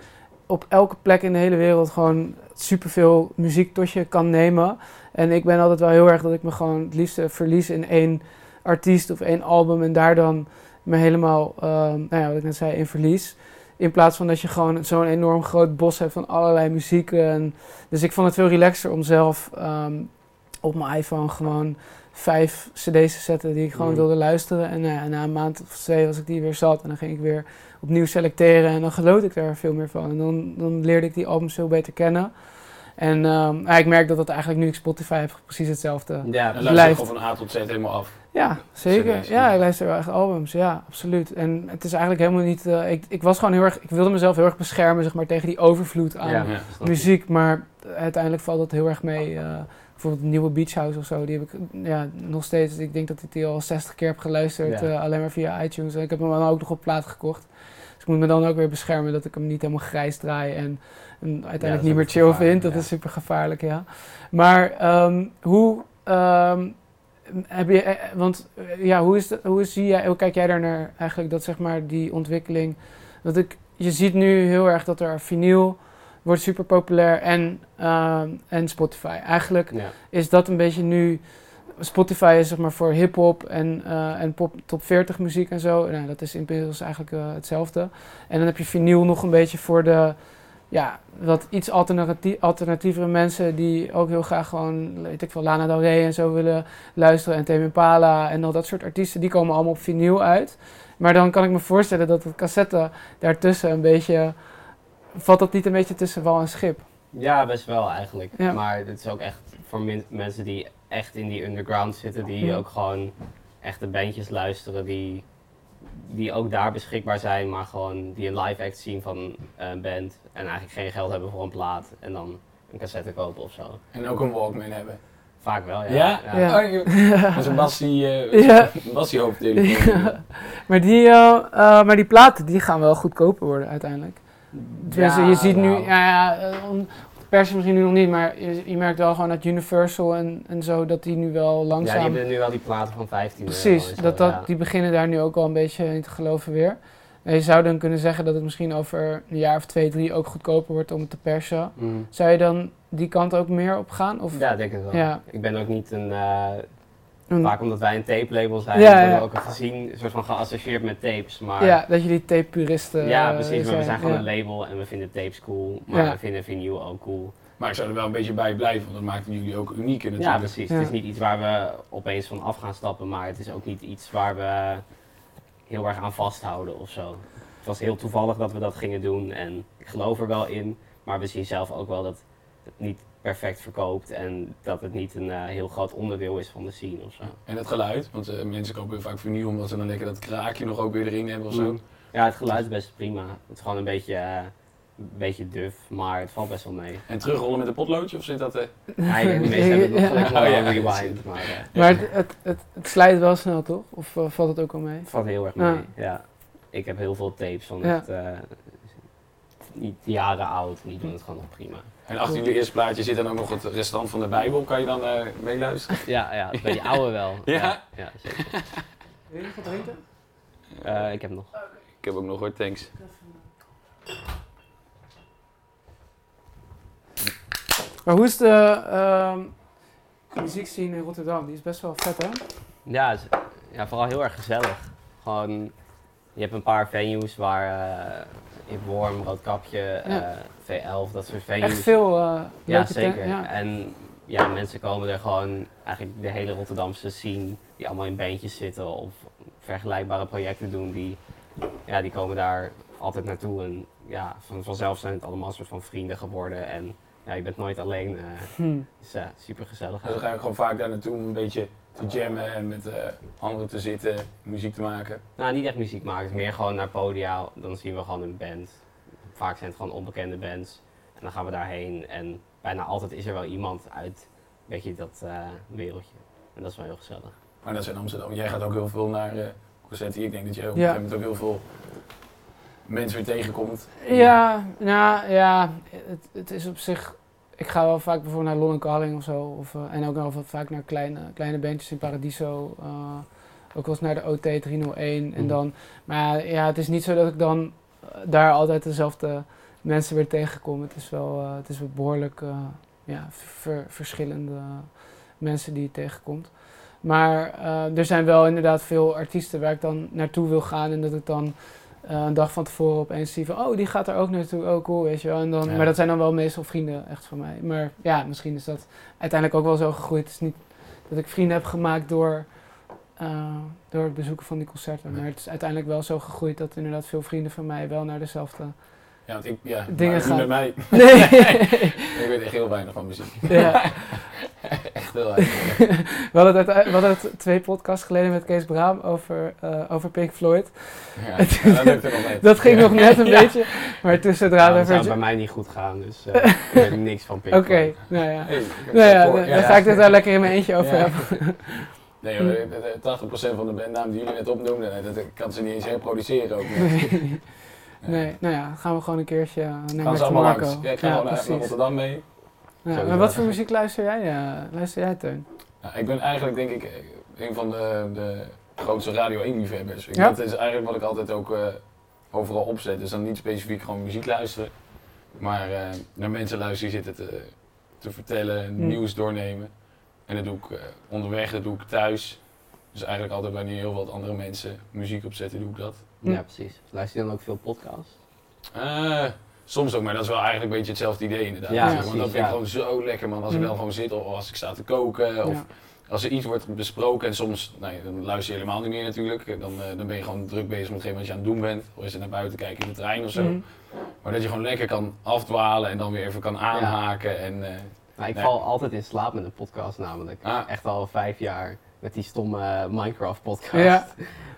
op elke plek in de hele wereld gewoon superveel muziek tot je kan nemen. En ik ben altijd wel heel erg dat ik me gewoon het liefst verlies in één artiest of één album en daar dan me helemaal, uh, nou ja, wat ik net zei, in verlies. In plaats van dat je gewoon zo'n enorm groot bos hebt van allerlei muziek. En dus ik vond het veel relaxer om zelf um, op mijn iPhone gewoon vijf cd's te zetten die ik gewoon wilde luisteren. En uh, na een maand of twee was ik die weer zat en dan ging ik weer opnieuw selecteren. En dan genoot ik daar veel meer van. En dan, dan leerde ik die albums veel beter kennen. En um, ja, ik merk dat dat eigenlijk nu ik Spotify heb precies hetzelfde. Ja, dan luister je gewoon van A tot Z helemaal af. Ja, zeker. C D's, ja, ik luister wel echt albums. Ja, absoluut. En het is eigenlijk helemaal niet... Uh, ik, ik was gewoon heel erg... Ik wilde mezelf heel erg beschermen, zeg maar, tegen die overvloed aan ja, ja, muziek. Maar uiteindelijk valt dat heel erg mee. Uh, bijvoorbeeld een nieuwe Beach House of zo. Die heb ik ja, nog steeds... Ik denk dat ik die al zestig keer heb geluisterd. Ja. Uh, alleen maar via iTunes. En ik heb hem dan ook nog op plaat gekocht. Dus ik moet me dan ook weer beschermen dat ik hem niet helemaal grijs draai. En... En uiteindelijk ja, niet meer chill vind. Dat ja. is super gevaarlijk, ja. Maar um, hoe um, heb je, eh, want ja, hoe is, de, hoe is zie jij, hoe kijk jij daar naar eigenlijk dat zeg maar die ontwikkeling? Want ik, je ziet nu heel erg dat er vinyl wordt super populair en, um, en Spotify. Eigenlijk ja. is dat een beetje nu. Spotify is zeg maar voor hip-hop en, uh, en pop, top veertig muziek en zo. Nou, dat is inmiddels eigenlijk uh, hetzelfde. En dan heb je vinyl nog een beetje voor de ja, wat iets alternatief, alternatievere mensen die ook heel graag gewoon, weet ik veel, Lana Del Rey en zo willen luisteren en Tame Impala en al dat soort artiesten, die komen allemaal op vinyl uit. Maar dan kan ik me voorstellen dat het cassette daartussen een beetje, valt dat niet een beetje tussen wal en schip? Ja, best wel eigenlijk. Ja. Maar het is ook echt voor min- mensen die echt in die underground zitten, die mm-hmm. ook gewoon echte bandjes luisteren, die... die ook daar beschikbaar zijn, maar gewoon die een live act zien van een band en eigenlijk geen geld hebben voor een plaat en dan een cassette kopen of zo. En ook een Walkman hebben. Vaak wel, ja. Ja? ja. ja. Oh, je, dat is een Bassie, uh, ja. Bassie hoofdtelefoon. Ja. Maar, uh, uh, maar die platen die gaan wel goedkoper worden uiteindelijk. Dus ja, je ziet nou. nu, ja, ja um, pers misschien nu nog niet, maar je, je merkt wel gewoon dat Universal en, en zo, dat die nu wel langzaam... Ja, die hebben nu wel die platen van vijftien. Precies, euro, dat, dat, ja. die beginnen daar nu ook wel een beetje in te geloven weer. En je zou dan kunnen zeggen dat het misschien over een jaar of twee, drie ook goedkoper wordt om het te persen. Mm. Zou je dan die kant ook meer op gaan? Of? Ja, ik denk het wel. Ja. Ik ben ook niet een... Uh, vaak omdat wij een tape-label zijn, ja, worden we ja. ook gezien, soort van geassocieerd met tapes. Maar ja, dat jullie tape-puristen Ja, precies, maar we zijn gewoon ja. een label en we vinden tapes cool, maar ja. we vinden vinyl ook cool. Maar ik zou er wel een beetje bij blijven, want dat maakt jullie ook uniek in het Ja, precies. Ja. Het is niet iets waar we opeens van af gaan stappen, maar het is ook niet iets waar we heel erg aan vasthouden of zo. Het was heel toevallig dat we dat gingen doen en ik geloof er wel in, maar we zien zelf ook wel dat het niet... perfect verkoopt en dat het niet een uh, heel groot onderdeel is van de scene ofzo. En het geluid, want uh, mensen kopen vaak vinyl omdat ze dan lekker dat kraakje nog ook weer erin hebben ofzo. Mm. Ja, het geluid is best prima. Het is gewoon een beetje, uh, een beetje duf, maar het valt best wel mee. En terugrollen met een potloodje of zit dat? Uh... Ja, de meeste hebben nog gelijk wel een rewind. Maar, uh, maar het, het, het, het slijt wel snel toch? Of uh, valt het ook al mee? Het valt heel erg mee, ja. ja. Ik heb heel veel tapes van ja. het... Uh, niet jaren oud, die doen het gewoon nog prima. En achter jullie eerste plaatje zit dan ook nog het restant van de Bijbel, kan je dan uh, meeluisteren? Ja, ja, bij die oude wel. Ja? Ja, ja zeker. Wil je nog wat drinken? Uh, ik heb nog. Ik heb ook nog hoor, thanks. Maar hoe is de uh, muziekscene in Rotterdam? Die is best wel vet, hè? Ja, is, ja vooral heel erg gezellig. Gewoon, je hebt een paar venues waar... Uh, in Worm, Roodkapje, ja. uh, V elf, dat soort venues. Echt veel uh, Ja, zeker. Ten, ja. En ja, mensen komen er gewoon, eigenlijk de hele Rotterdamse scene, die allemaal in bandjes zitten of vergelijkbare projecten doen, die, ja, die komen daar altijd naartoe. En ja, van, vanzelf zijn het allemaal een soort van vrienden geworden en ja, je bent nooit alleen. Het uh, hmm. is uh, super gezellig. Dus we gaan gewoon vaak daar naartoe een beetje te jammen en met uh, anderen te zitten, muziek te maken? Nou, niet echt muziek maken, het is meer gewoon naar podia, dan zien we gewoon een band. Vaak zijn het gewoon onbekende bands en dan gaan we daarheen en bijna altijd is er wel iemand uit weet je, dat uh, wereldje. En dat is wel heel gezellig. Maar dat is in Amsterdam, jij gaat ook heel veel naar uh, concerten. Ik denk dat jij op een gegeven moment ook heel veel mensen weer tegenkomt. Ja, nou ja, het, het is op zich... Ik ga wel vaak bijvoorbeeld naar London Calling of zo. Of, uh, en ook nog wel vaak naar kleine, kleine bandjes in Paradiso. Uh, ook wel eens naar de O T driehonderdéén. Mm. En dan, maar ja, het is niet zo dat ik dan daar altijd dezelfde mensen weer tegenkom. Het is wel, uh, het is wel behoorlijk uh, ja, ver, verschillende mensen die je tegenkomt. Maar uh, er zijn wel inderdaad veel artiesten waar ik dan naartoe wil gaan. En dat ik dan uh, een dag van tevoren opeens zie van... Oh, die gaat er ook naartoe. Oh, cool, weet je wel. En dan, ja. Maar dat zijn dan wel meestal vrienden echt van mij. Maar ja, misschien is dat uiteindelijk ook wel zo gegroeid. Het is niet dat ik vrienden heb gemaakt door... Uh, door het bezoeken van die concerten. Maar het is uiteindelijk wel zo gegroeid dat inderdaad veel vrienden van mij wel naar dezelfde ja, want ik, ja, dingen gaan. Niet bij mij. Nee. Ik weet echt heel weinig van muziek. Ja. Echt heel weinig. we, hadden het, we hadden het twee podcasts geleden met Kees Braam over, uh, over Pink Floyd. Ja, ja, dat, nog dat ging ja. nog net een ja. beetje. Maar tussen ja, dat zou bij mij niet goed gaan, dus uh, ik weet niks van Pink okay, Floyd. Oké, nou ja. Hey, nou ja, ja, ja dan ga ik dit daar lekker in mijn eentje over ja. hebben. Nee, hoor, tachtig procent van de bandnaam die jullie net opnoemden, dat kan ze niet eens herproduceren ook. Nee, nee nou ja, gaan we gewoon een keertje naar Gaan ze allemaal Marco. langs. Ja, ik ga ja, gewoon naar Rotterdam mee. Ja, maar wat voor muziek luister jij, ja, luister jij Teun? Nou, ik ben eigenlijk denk ik een van de, de grootste Radio één liefhebbers. Ja? Dat is eigenlijk wat ik altijd ook uh, overal opzet. Dus dan niet specifiek gewoon muziek luisteren, maar uh, naar mensen luisteren die zitten te, te vertellen, mm. nieuws doornemen. En dat doe ik uh, onderweg, dat doe ik thuis. Dus eigenlijk altijd wanneer heel wat andere mensen muziek opzetten, doe ik dat. Ja, precies. Luister je dan ook veel podcasts? Uh, soms ook, maar dat is wel eigenlijk een beetje hetzelfde idee inderdaad. Ja, precies, want dat vind ik ja. gewoon zo lekker man, als mm. ik wel gewoon zit of als ik sta te koken. Of ja. als er iets wordt besproken en soms, nou ja, dan luister je helemaal niet meer natuurlijk. Dan, uh, dan ben je gewoon druk bezig met hetgeen wat je aan het doen bent. Of is het naar buiten kijken in de trein of zo. Mm. Maar dat je gewoon lekker kan afdwalen en dan weer even kan aanhaken. Ja. En, uh, Nou, ik nee. val altijd in slaap met een podcast namelijk. Ah. Echt al vijf jaar met die stomme Minecraft podcast. Ja.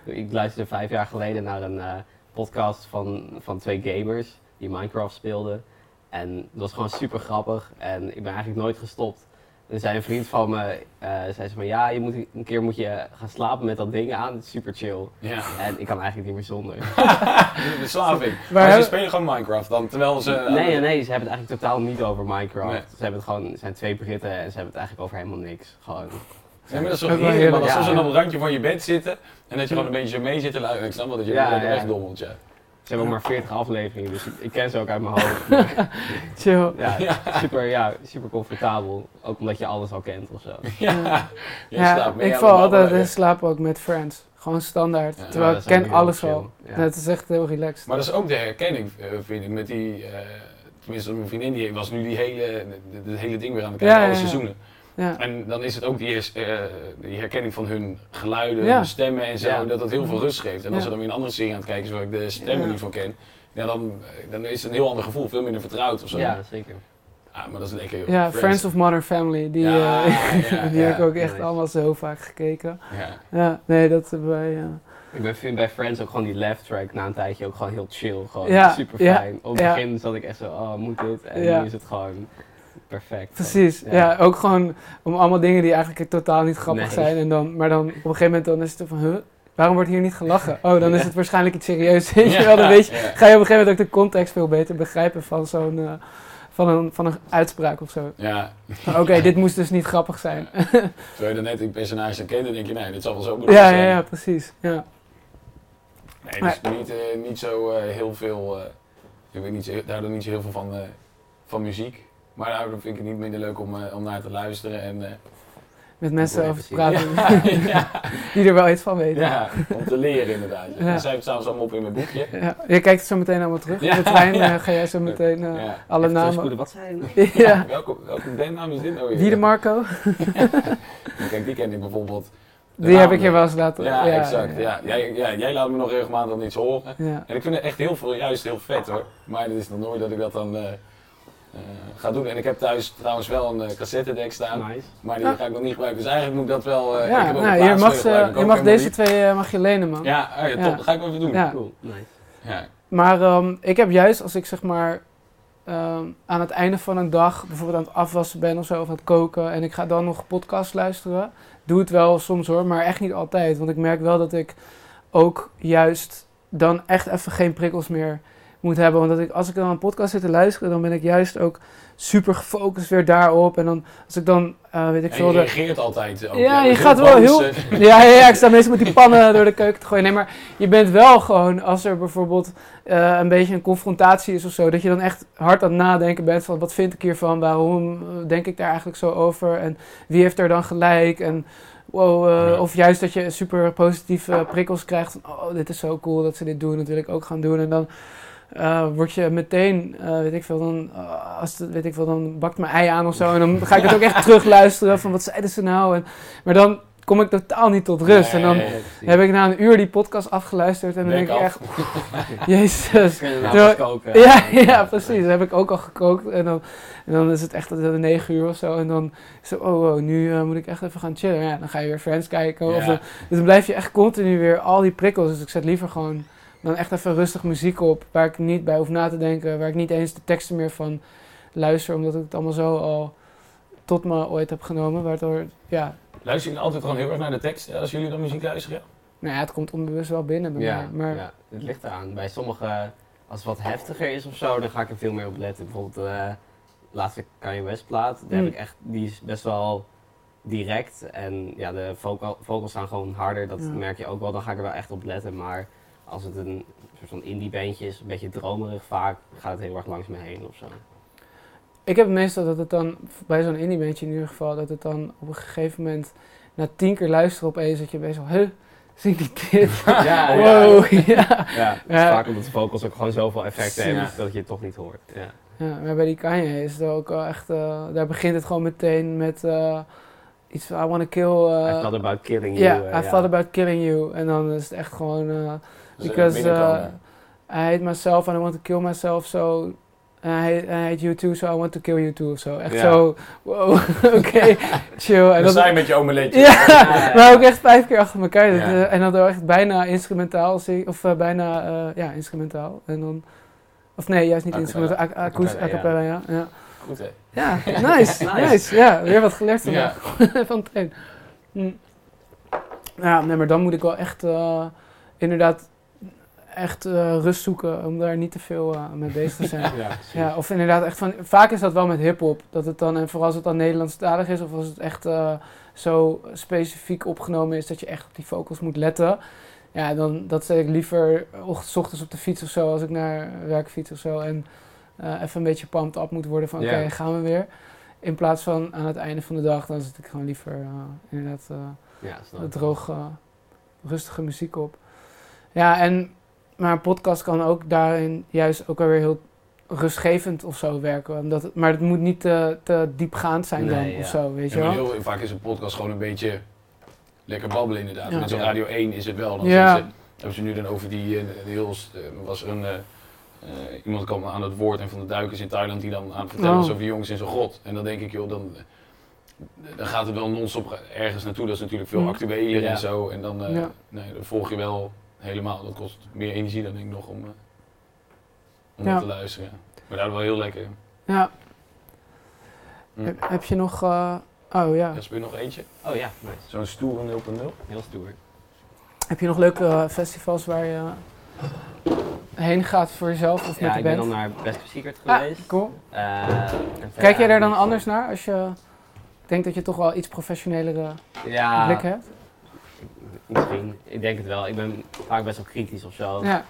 Ik luisterde vijf jaar geleden naar een uh, podcast van, van twee gamers die Minecraft speelden. En dat was gewoon super grappig en ik ben eigenlijk nooit gestopt. Er zei een vriend van me, uh, zei ze van ja, je moet, een keer moet je gaan slapen met dat ding aan, het is super chill. Ja. En ik kan eigenlijk niet meer zonder. Verslaving. Maar, maar ze spelen gewoon Minecraft dan, terwijl ze... Nee, nee, nee, ze hebben het eigenlijk totaal niet over Minecraft. Nee. Ze hebben het gewoon, zijn twee Britten en ze hebben het eigenlijk over helemaal niks. Gewoon. Ja, maar dat is toch heerlijk, maar alsof ze op het randje van je bed zitten en dat je gewoon een beetje mee zit te luisteren. Ik snap wel dat je ja, ja. wegdommelt, ja. Ze hebben ook maar veertig afleveringen, dus ik ken ze ook uit mijn hoofd. Chill. Ja, super, ja, super comfortabel. Ook omdat je alles al kent ofzo. Ja, ja, ja ik val altijd in slaap ook met Friends. Gewoon standaard. Ja, terwijl ja, ik ken alles al. Ja. Het is echt heel relaxed. Maar dat is ook de herkenning, vind ik. Met die, uh, tenminste, mijn vriendin die was nu die hele, de, de hele ding weer aan het kijken, ja, alle ja, ja. seizoenen. Ja. En dan is het ook die, uh, die herkenning van hun geluiden, ja. hun stemmen en zo, ja. dat dat heel veel rust geeft. En als ja. we dan weer een andere serie aan het kijken is waar ik de stemmen ja. niet van ken, ja, dan, dan is het een heel ander gevoel, veel minder vertrouwd of zo. Ja, zeker. Ja, maar dat is lekker. Ja, Friends, Friends of Modern Family, die, ja, uh, ja, die ja, heb ik ook echt nice. allemaal zo vaak gekeken. Ja, ja nee, dat hebben wij... Uh, Ik ben, vind bij Friends ook gewoon die laugh track na een tijdje ook gewoon heel chill, gewoon ja, super fijn. Ja, Op het ja. begin zat ik echt zo, oh, moet dit? En ja. nu is het gewoon... Perfect. Precies, ja. ja, ook gewoon om allemaal dingen die eigenlijk totaal niet grappig nee. zijn en dan, maar dan op een gegeven moment dan is het van, huh, waarom wordt hier niet gelachen? Oh, dan ja. is het waarschijnlijk iets serieus, weet je wel, dan weet je, ja. ga je op een gegeven moment ook de context veel beter begrijpen van zo'n, uh, van een, van een uitspraak of zo. Ja. Oké, okay, ja. dit moest dus niet grappig zijn. Ja. Terwijl je dan net een personage kent, dan denk je, nee, dit zal wel zo bedoeld ja, zijn. Ja, ja, precies, ja. Nee, dus maar, niet, uh, niet zo uh, heel veel, uh, ik weet niet, daardoor niet zo heel veel van, uh, van muziek. Maar daarom vind ik het niet minder leuk om, uh, om naar te luisteren en... Uh, met mensen over te praten. Ja, ja. Die er wel iets van weten. Ja, om te leren inderdaad. Ja. Ja. Dat schrijf ik s'avonds allemaal op in mijn boekje. Ja. Je kijkt het zo meteen allemaal terug. Ja. In de trein ja. uh, ga jij zo meteen uh, ja. alle Even namen... wat zijn. Ja. Ja. Welke, welke bandnaam is dit nou weer? Die de Marco. Ja. Kijk, die ken ik bijvoorbeeld. De die namen. Heb ik je wel eens laten... Ja, ja exact. Ja. Ja. Jij, ja, jij laat me nog regelmatig dan iets horen. Ja. En ik vind het echt heel veel, juist heel vet hoor. Maar het is nog nooit dat ik dat dan... Uh, Uh, ga doen. En ik heb thuis trouwens wel een uh, cassettedek staan, nice. maar die ja. ga ik nog niet gebruiken. Dus eigenlijk moet ik dat wel... Uh, ja, ik heb nou, je mag, ze, je mag deze twee uh, mag je lenen, man. Ja, oh ja top. Ja. Dat ga ik wel even doen. Ja. Cool. Nice. Ja. Maar um, ik heb juist als ik zeg maar um, aan het einde van een dag bijvoorbeeld aan het afwassen ben of zo, of aan het koken en ik ga dan nog podcast luisteren. Doe het wel soms hoor, maar echt niet altijd. Want ik merk wel dat ik ook juist dan echt even geen prikkels meer moet hebben. Want dat ik, als ik dan een podcast zit te luisteren, dan ben ik juist ook super gefocust weer daarop. En dan, als ik dan, uh, weet ik veel... En je reageert de... altijd ook. Ja, ja je gaat wel heel... Ja, ja, ja, ik sta meestal met die pannen door de keuken te gooien. Nee, maar je bent wel gewoon, als er bijvoorbeeld uh, een beetje een confrontatie is of zo, dat je dan echt hard aan het nadenken bent van, wat vind ik hiervan? Waarom denk ik daar eigenlijk zo over? En wie heeft er dan gelijk? En wow, uh, ja. Of juist dat je super positieve prikkels krijgt. Van, oh, dit is zo cool dat ze dit doen. Dat wil ik ook gaan doen. En dan... Uh, word je meteen, uh, weet ik veel, dan, uh, als het, weet ik veel, dan bakt mijn ei aan of zo. En dan ga ik het ook echt terugluisteren van wat zeiden ze nou. En, maar dan kom ik totaal niet tot rust. Nee, en dan nee, nee, heb ik na een uur die podcast afgeluisterd. En dan denk, denk ik af. echt, jezus. Kun je nou Terwijl, koken, ja, ja, ja, precies. Dat heb ik ook al gekookt. En dan, en dan is het echt negen uur of zo. En dan is het, oh wow, nu uh, moet ik echt even gaan chillen. Ja, dan ga je weer Friends kijken. Ja. Of dan, dus dan blijf je echt continu weer al die prikkels. Dus ik zet liever gewoon... Dan echt even rustig muziek op, waar ik niet bij hoef na te denken, waar ik niet eens de teksten meer van luister, omdat ik het allemaal zo al tot me ooit heb genomen, waardoor, ja. Luister je altijd gewoon heel erg naar de tekst, als jullie dan muziek luisteren? Ja? Nou ja, het komt onbewust wel binnen bij ja, mij. Maar ja, het ligt eraan. Bij sommige, als het wat heftiger is of zo, dan ga ik er veel meer op letten. Bijvoorbeeld de uh, laatste Kanye West plaat, daar mm. heb ik echt, die is best wel direct en ja, de vocal, vocals gaan gewoon harder, dat ja. merk je ook wel, dan ga ik er wel echt op letten, maar... Als het een soort van indie bandje is, een beetje dromerig vaak, gaat het heel erg langs me heen ofzo. Ik heb meestal dat het dan, bij zo'n indie bandje in ieder geval, dat het dan op een gegeven moment na tien keer luisteren opeens, dat je best wel, huh, zie ik dit? Ja, wow, ja. ja. ja het is ja. vaak omdat de vocals ook gewoon zoveel effecten ja. hebben, dat je het toch niet hoort. Ja, ja maar bij die Kanye is het ook wel echt, uh, daar begint het gewoon meteen met... Uh, Iets van, I wanna kill... Uh, I thought about killing you. Yeah, uh, I thought yeah. about killing you. En dan is het echt gewoon... Uh, because uh, I hate myself and I want to kill myself, so... And I, hate, I hate you too, so I want to kill you too, of zo. Echt yeah. zo, wow, oké, okay, chill. En we zijn met je omeletje. Ja, ja, maar ook echt vijf keer achter elkaar. Ja. Dat, en dan echt bijna instrumentaal, of uh, bijna, uh, ja, instrumentaal. En dan... Of nee, juist niet instrumentaal, a cappella, ja. ja. Goed, hè? Ja, nice, nice, nice. Ja, weer wat geleerd van, ja. van Teun. Hm. Ja, nee, maar dan moet ik wel echt, uh, inderdaad, echt uh, rust zoeken om daar niet te veel uh, mee bezig te zijn. Ja, ja, of inderdaad echt van, vaak is dat wel met hip-hop, dat het dan, en vooral als het dan Nederlandstalig is, of als het echt uh, zo specifiek opgenomen is dat je echt op die vocals moet letten. Ja, dan, dat zet ik liever 's ochtends op de fiets of zo, als ik naar werk fiets of zo. En, Uh, even een beetje pumped up moet worden van oké, okay, yeah. gaan we weer. In plaats van aan het einde van de dag, dan zit ik gewoon liever uh, inderdaad uh, ja, droge, uh, rustige muziek op. Ja, en maar een podcast kan ook daarin juist ook alweer heel rustgevend of zo werken. Omdat het, maar het moet niet te, te diepgaand zijn nee, dan ja. of zo, weet ja, je wel. Heel vaak is een podcast gewoon een beetje lekker babbelen inderdaad. Ja. Met zo'n ja. Radio één is het wel. Dan ja. ze, hebben ze nu dan over die, uh, die heel, uh, was een... Uh, Uh, iemand kwam aan het woord en van de duikers in Thailand die dan aan het vertellen was oh. over die jongens in zo'n grot. En dan denk ik, joh, dan, dan gaat het wel non-stop ergens naartoe. Dat is natuurlijk veel actueler ja. en zo. En dan, uh, ja. nee, dan volg je wel helemaal. Dat kost meer energie dan ik nog om, uh, om ja. te luisteren. Maar daar wel heel lekker. Ja. Mm. Heb, heb je nog... Uh, oh ja. Jasper, nog eentje? Oh ja. Nice. Zo'n stoere nul punt nul. Heel stoer. Heb je nog leuke uh, festivals waar je... Uh, heen gaat voor jezelf of ja, met de band? Ja, ik ben dan naar Best of Secret geweest. Ah, cool. Uh, Kijk jij daar dan anders naar als je denkt dat je toch wel iets professionelere ja, blik hebt? Misschien. Ik denk het wel. Ik ben vaak best wel kritisch of zo. Ja.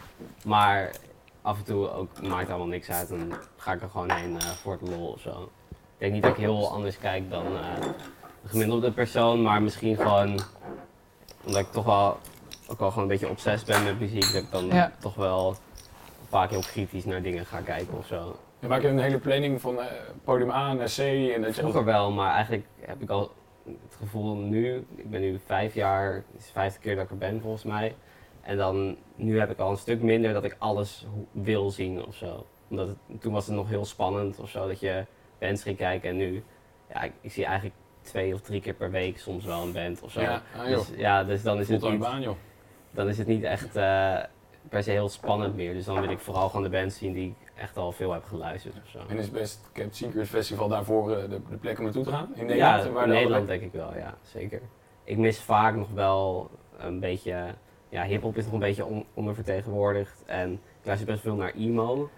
Maar af en toe ook, maakt allemaal niks uit en ga ik er gewoon heen uh, voor het lol of zo. Ik denk niet dat ik heel anders kijk dan uh, de gemiddelde persoon, maar misschien gewoon omdat ik toch wel ook wel gewoon een beetje obsessed ben met muziek, dat ik dan ja. toch wel vaak heel kritisch naar dingen ga kijken of zo. Je maakt een hele planning van uh, podium A en C en dat je... Vroeger wel, maar eigenlijk heb ik al het gevoel nu, ik ben nu vijf jaar, het is de vijfde keer dat ik er ben volgens mij. En dan, nu heb ik al een stuk minder dat ik alles ho- wil zien of zo. Omdat het, toen was het nog heel spannend of zo, dat je bands ging kijken en nu, ja, ik, ik zie eigenlijk twee of drie keer per week soms wel een band of zo. Ja, ah, dus, ja, dus dan is het niet... Baan, joh. Dan is het niet echt uh, per se heel spannend meer. Dus dan wil ik vooral gewoon de bands zien die ik echt al veel heb geluisterd ofzo. En is Best Kept Secret Festival daarvoor uh, de, de plek om naartoe te gaan? In Nederland? Ja, in Nederland denk ik wel, ja, zeker. Ik mis vaak nog wel een beetje ja, hiphop is nog een beetje on- ondervertegenwoordigd. En ik luister best veel naar emo.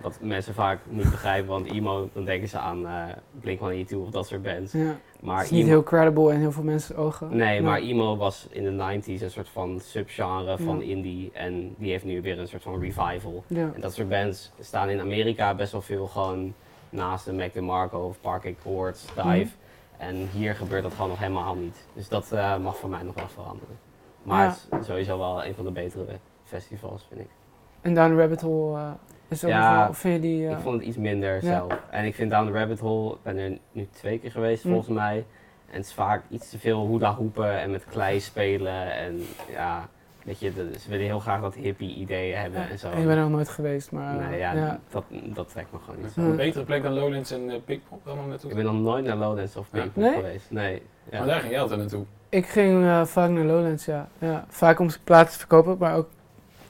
Wat mensen vaak niet begrijpen, want emo, dan denken ze aan uh, Blink one eighty-two of dat soort bands. Ja. Maar het is niet emo... heel credible in heel veel mensen's ogen. Nee, maar ja. emo was in de negentiger jaren een soort van subgenre van ja. indie en die heeft nu weer een soort van revival. Ja. En dat soort bands staan in Amerika best wel veel gewoon naast de Mac DeMarco of Parquet Courts, Dive. Mm-hmm. En hier gebeurt dat gewoon nog helemaal niet. Dus dat uh, mag voor mij nog wel veranderen. Maar ja. het is sowieso wel een van de betere festivals, vind ik. En Down the Rabbit Hole... Uh... Dus ja, of je die, uh... ik vond het iets minder ja. zelf. En ik vind Down the Rabbit Hole, ik ben er nu twee keer geweest mm. volgens mij. En het is vaak iets te veel hoeda hoepen en met klei spelen. En ja, weet je, de, ze willen heel graag dat hippie idee hebben ja. en zo. En ik ben er nog nooit geweest, maar... Nee, ja, ja. Dat, dat trekt me gewoon niet zo. Een betere plek dan Lowlands en uh, Pinkpop dan maar naartoe? Ik ben nog nooit naar Lowlands of Pinkpop nee? geweest. Nee. Ja. Maar daar ging je altijd naartoe? Ik ging uh, vaak naar Lowlands, ja. ja. Vaak om platen te verkopen, maar ook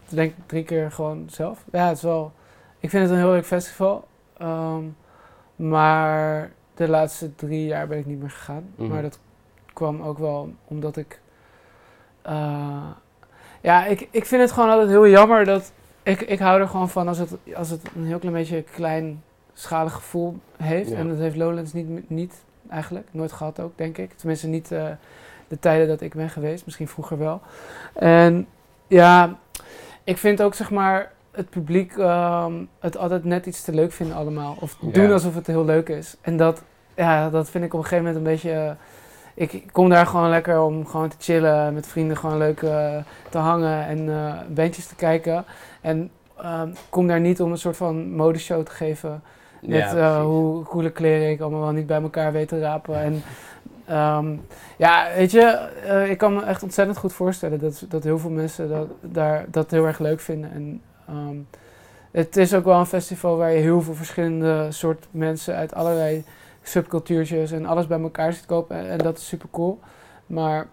denk ik drie keer gewoon zelf. Ja, het is wel... Ik vind het een heel leuk festival, um, maar de laatste drie jaar ben ik niet meer gegaan. Mm-hmm. Maar dat kwam ook wel omdat ik... Uh, ja, ik, ik vind het gewoon altijd heel jammer dat... Ik, ik hou er gewoon van als het, als het een heel klein beetje kleinschalig gevoel heeft. Ja. En dat heeft Lowlands niet, niet eigenlijk. Nooit gehad ook, denk ik. Tenminste niet uh, de tijden dat ik ben geweest. Misschien vroeger wel. En ja, ik vind ook zeg maar... het publiek um, het altijd net iets te leuk vinden allemaal. Of doen yeah. alsof het heel leuk is. En dat, ja, dat vind ik op een gegeven moment een beetje... Uh, ik, ik kom daar gewoon lekker om gewoon te chillen. Met vrienden gewoon leuk uh, te hangen. En uh, bandjes te kijken. En um, kom daar niet om een soort van modeshow te geven. Met yeah, uh, hoe coole kleren ik allemaal wel niet bij elkaar weet te rapen. En um, ja, weet je... Uh, ik kan me echt ontzettend goed voorstellen dat, dat heel veel mensen dat, daar, dat heel erg leuk vinden. En Um, het is ook wel een festival waar je heel veel verschillende soort mensen uit allerlei subcultuurtjes en alles bij elkaar zit kopen. En, en dat is super cool. Maar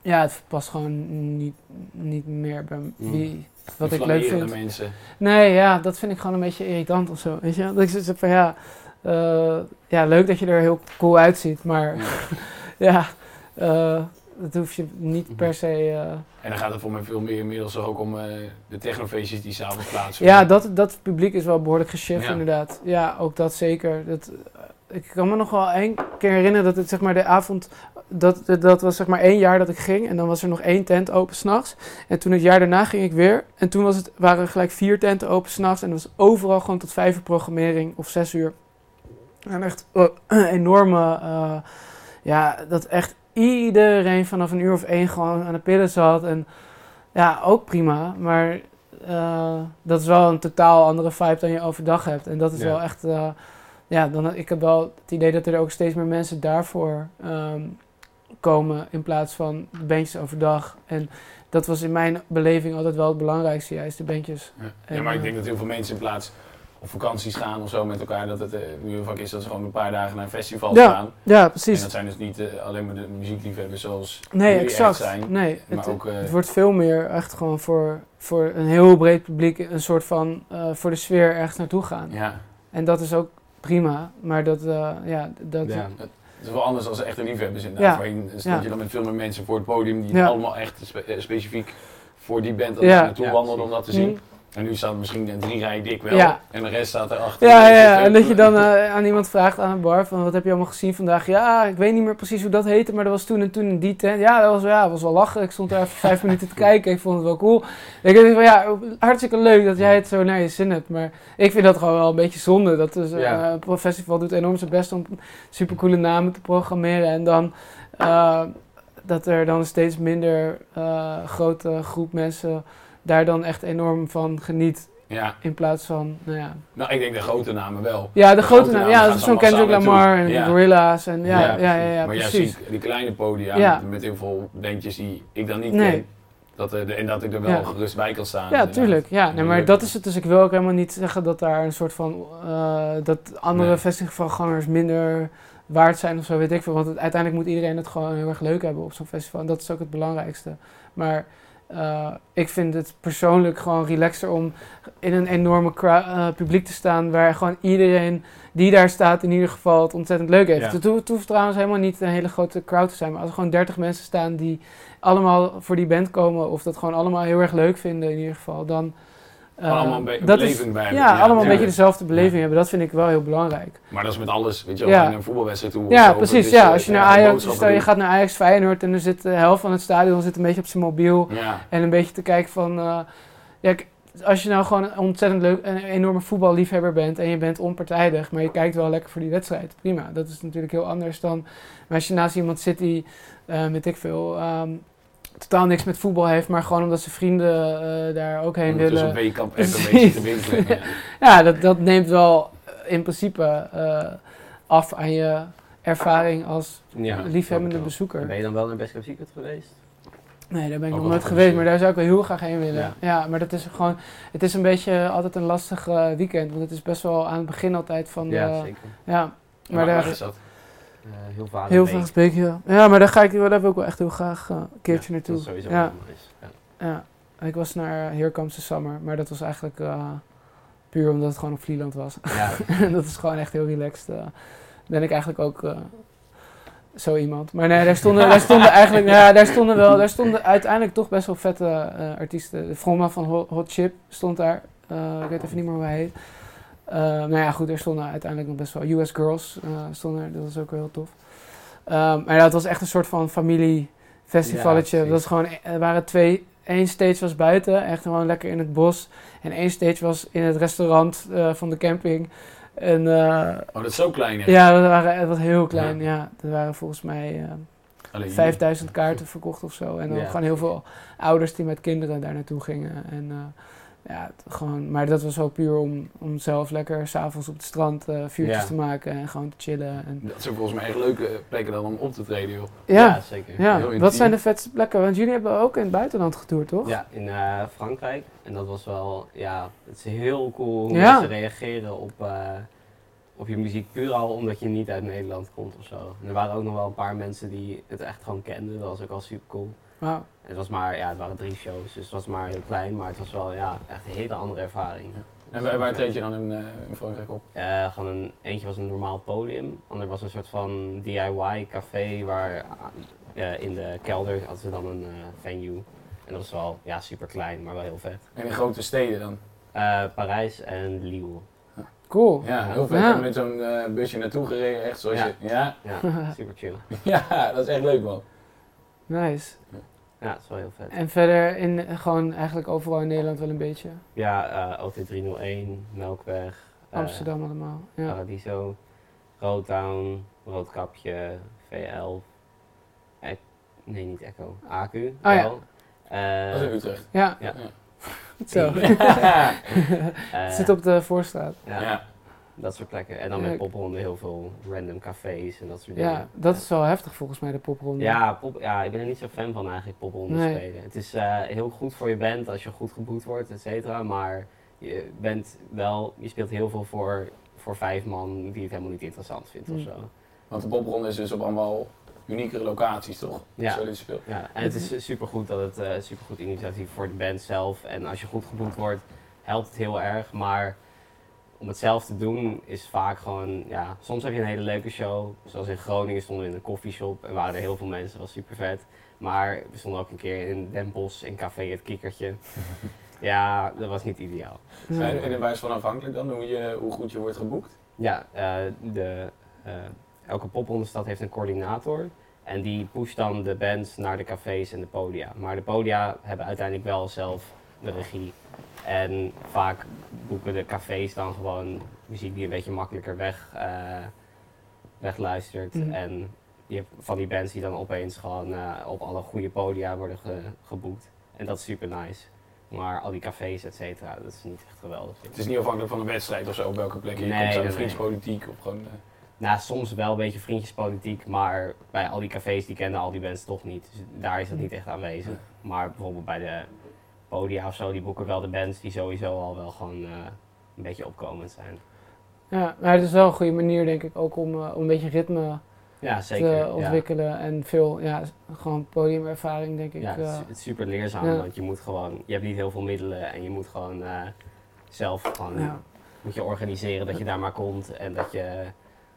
ja, het past gewoon niet, niet meer bij wie, mm. wat ik leuk vind. Mensen. Nee, ja, dat vind ik gewoon een beetje irritant of zo. Weet je? Dat ik zit van ja, uh, ja, leuk dat je er heel cool uitziet, maar ja. ja uh, Dat hoef je niet per se... Uh... En dan gaat het voor mij veel meer inmiddels ook om uh, de technofeestjes die s'avonds plaatsvinden. Ja, dat, dat publiek is wel behoorlijk geshift ja. inderdaad. Ja, ook dat zeker. Dat, uh, ik kan me nog wel één keer herinneren dat het zeg maar de avond... Dat, dat, dat was zeg maar één jaar dat ik ging en dan was er nog één tent open s'nachts. En toen het jaar daarna ging ik weer. En toen was het, waren er gelijk vier tenten open s'nachts en dat was overal gewoon tot vijf uur programmering of zes uur. En echt uh, enorme... Uh, ja, dat echt... Iedereen vanaf een uur of één gewoon aan de pillen zat. En ja, ook prima. Maar uh, dat is wel een totaal andere vibe dan je overdag hebt. En dat is ja. wel echt... Uh, ja, dan, ik heb wel het idee dat er ook steeds meer mensen daarvoor um, komen. In plaats van bandjes overdag. En dat was in mijn beleving altijd wel het belangrijkste. Juist de bandjes. Ja, en, ja maar ik denk dat heel veel mensen in plaats... Op vakanties gaan of zo met elkaar, dat het heel uh, vaak is dat ze gewoon een paar dagen naar een festival ja, gaan. Ja, precies. En dat zijn dus niet uh, alleen maar de muziekliefhebbers zoals nee, exact. Zijn. Nee, maar het, ook, uh, het wordt veel meer echt gewoon voor, voor een heel breed publiek een soort van uh, voor de sfeer ergens naartoe gaan. Ja. En dat is ook prima, maar dat... Uh, ja, dat ja. Het is wel anders dan echte liefhebbers inderdaad. Ja. Waarin stond ja. je dan met veel meer mensen voor het podium die ja. allemaal echt spe- specifiek voor die band ja. naartoe ja, wandelen om dat te zien. Mm. En nu staat misschien een drie rij dik wel, ja. en de rest staat erachter. Ja, en, ja, en dat je dan uh, aan iemand vraagt aan een bar van wat heb je allemaal gezien vandaag? Ja, ik weet niet meer precies hoe dat heette, maar dat was toen en toen in die tent. Ja, dat was, ja, dat was wel lachen. Ik stond daar even vijf minuten te kijken. Ik vond het wel cool. Ik dacht van ja, hartstikke leuk dat jij het zo naar je zin hebt. Maar ik vind dat gewoon wel een beetje zonde. Dat dus, uh, ja. Een festival doet enorm zijn best om supercoole namen te programmeren. En dan... Uh, dat er dan steeds minder uh, grote groep mensen... daar dan echt enorm van geniet. Ja. In plaats van, nou ja. Nou, ik denk de grote namen wel. Ja, de, de grote, grote namen. Ja, dat is zo'n Kendrick Lamar en ja. Gorilla's en ja, ja, ja, ja, ja, ja maar precies. Maar ja, die kleine podia ja. met heel veel bandjes die ik dan niet nee. ken. Dat, en dat ik er wel ja. gerust bij kan staan. Ja, tuurlijk. Ja, nee, maar dat is het. Dus ik wil ook helemaal niet zeggen dat daar een soort van, uh, dat andere nee. festivalgangers minder waard zijn of zo, weet ik veel. Want het, uiteindelijk moet iedereen het gewoon heel erg leuk hebben op zo'n festival. En dat is ook het belangrijkste. Maar... Uh, ik vind het persoonlijk gewoon relaxer om in een enorme crowd, uh, publiek te staan, waar gewoon iedereen die daar staat in ieder geval het ontzettend leuk heeft. Ja. Het, hoeft, het hoeft trouwens helemaal niet een hele grote crowd te zijn, maar als er gewoon dertig mensen staan die allemaal voor die band komen of dat gewoon allemaal heel erg leuk vinden in ieder geval, dan... Uh, allemaal een beetje beleving bij hebben. Ja, allemaal natuurlijk. Een beetje dezelfde beleving ja. hebben. Dat vind ik wel heel belangrijk. Maar dat is met alles, weet je, als je ja. naar een voetbalwedstrijd toe... Ja, precies. Ja. Als je, naar Ajax, stel, je gaat naar Ajax Feyenoord en er zit de helft van het stadion zit een beetje op zijn mobiel. Ja. En een beetje te kijken van... Uh, ja, als je nou gewoon een ontzettend leuk en enorme voetballiefhebber bent en je bent onpartijdig, maar je kijkt wel lekker voor die wedstrijd. Prima. Dat is natuurlijk heel anders dan... Maar als je naast iemand zit die, uh, weet ik veel... Um, totaal niks met voetbal heeft, maar gewoon omdat zijn vrienden uh, daar ook heen willen. Dus een weekamp en een beetje te winkelen. Ja, ja dat, dat neemt wel in principe uh, af aan je ervaring als ja, liefhebbende bezoeker. Ben je dan wel naar Best Club Secret geweest? Nee, daar ben ik ook nog nooit geweest, gezien. Maar daar zou ik wel heel graag heen willen. Ja, ja maar dat is gewoon, het is een beetje altijd een lastig uh, weekend, want het is best wel aan het begin altijd van... De, ja, zeker. Ja, maar, ja, maar daar, waar is dat? Uh, heel vaak heel vaak spreken, ja. Ja, maar daar ga ik daar heb ik ook wel echt heel graag uh, een keertje ja, naartoe. Dat is sowieso ja. nice. Ja. Ja, ik was naar Here Comes the Summer, maar dat was eigenlijk uh, puur omdat het gewoon op Vlieland was. Ja. En dat is gewoon echt heel relaxed. Uh, ben ik eigenlijk ook uh, zo iemand. Maar nee, daar stonden, daar stonden eigenlijk, ja, daar stonden wel, daar stonden uiteindelijk toch best wel vette uh, artiesten. Froma van Hot, Hot Chip stond daar. Uh, ik weet even niet meer hoe hij heet. Uh, nou ja, goed, er stonden uiteindelijk nog best wel U S Girls, uh, stonden er, dat was ook heel tof. Um, maar ja, het was echt een soort van familiefestivalletje. Ja, dat was gewoon, er waren twee, één stage was buiten, echt gewoon lekker in het bos. En één stage was in het restaurant uh, van de camping. En, uh, oh, dat is zo klein, hè? Ja, dat, waren, dat was heel klein, ja. ja. Er waren volgens mij... Uh, vijfduizend kaarten verkocht of zo. En dan ja. gewoon heel veel ouders die met kinderen daar naartoe gingen. En, uh, ja, t- gewoon, maar dat was wel puur om, om zelf lekker s'avonds op het strand uh, vuurtjes ja. te maken en gewoon te chillen. En dat zijn volgens mij echt leuke plekken dan om op te treden, joh. Ja, ja zeker. Ja. Wat zijn de vetste plekken? Want jullie hebben ook in het buitenland getoerd, toch? Ja, in uh, Frankrijk. En dat was wel, ja, het is heel cool hoe ja. mensen reageren op, uh, op je muziek. Puur al omdat je niet uit Nederland komt of zo. En er waren ook nog wel een paar mensen die het echt gewoon kenden. Dat was ook al super cool. Wow. Het was maar, ja, het waren drie shows, dus het was maar heel klein, maar het was wel, ja, echt een hele andere ervaring. En waar, waar treed je dan in, uh, in Frankrijk op? Uh, gewoon een, eentje was een normaal podium, ander was een soort van D I Y-café waar uh, in de kelder hadden ze dan een uh, venue. En dat was wel, ja, super klein, maar wel heel vet. En in grote steden dan? Uh, Parijs en Lille. Cool. Ja, heel vet. Ja. Met zo'n uh, busje naartoe gereden, echt zoals ja. je... Ja? Ja, super chill. Ja, dat is echt leuk, man. Nice. Ja, dat is wel heel vet. En verder in gewoon eigenlijk overal in Nederland wel een beetje? Ja, uh, O T driehonderdéén, Melkweg, uh, Amsterdam allemaal, ja. Paradiso, Roodtown, Roodkapje, V elf, e- nee niet Echo, A Q, oh, ja. uh, dat is in Utrecht. Ja. ja. ja. Zo. Het zit op de Voorstraat. Ja. ja. Dat soort plekken. En dan met popronden heel veel random cafés en dat soort dingen. Ja, dat is wel heftig volgens mij, de popronden. Ja, pop, ja ik ben er niet zo fan van eigenlijk, popronden nee. spelen. Het is uh, heel goed voor je band als je goed geboekt wordt, et cetera. Maar je bent wel, je speelt heel veel voor, voor vijf man die het helemaal niet interessant vindt mm. of zo. Want de popronde is dus op allemaal uniekere locaties, toch? Ja, zo dit speelt. ja. en het is supergoed dat het uh, supergoed initiatief voor de band zelf. En als je goed geboekt wordt, helpt het heel erg, maar... Om het zelf te doen is vaak gewoon, ja, soms heb je een hele leuke show. Zoals in Groningen stonden we in een coffeeshop en waren er heel veel mensen, dat was super vet. Maar we stonden ook een keer in Den Bosch in Café Het Kikkertje. Ja, dat was niet ideaal. En, en waar is van afhankelijk dan hoe, je, hoe goed je wordt geboekt? Ja, uh, de, uh, elke poprondenstad heeft een coördinator. En die pusht dan de bands naar de cafés en de podia. Maar de podia hebben uiteindelijk wel zelf de regie. En vaak boeken de cafés dan gewoon muziek die een beetje makkelijker weg, uh, wegluistert. Mm. En je hebt van die bands die dan opeens gewoon uh, op alle goede podia worden ge- geboekt. En dat is super nice. Maar al die cafés, et cetera, dat is niet echt geweldig. Het is niet afhankelijk van een wedstrijd of zo, op welke plek je nee, komt. Nee, vriendspolitiek of gewoon... Uh... Nou, soms wel een beetje vriendjespolitiek, maar bij al die cafés die kennen al die bands toch niet. Dus daar is dat niet echt aanwezig. Mm. Maar bijvoorbeeld bij de... Podia of zo, die boeken wel de bands die sowieso al wel gewoon uh, een beetje opkomend zijn. Ja, maar het is wel een goede manier denk ik ook om, uh, om een beetje ritme ja, zeker, te ontwikkelen. Ja. En veel, ja, gewoon podiumervaring, denk ik. Ja, het is, het is super leerzaam, ja. Want je moet gewoon, je hebt niet heel veel middelen en je moet gewoon uh, zelf gewoon, ja. moet je organiseren dat je daar maar komt en dat je,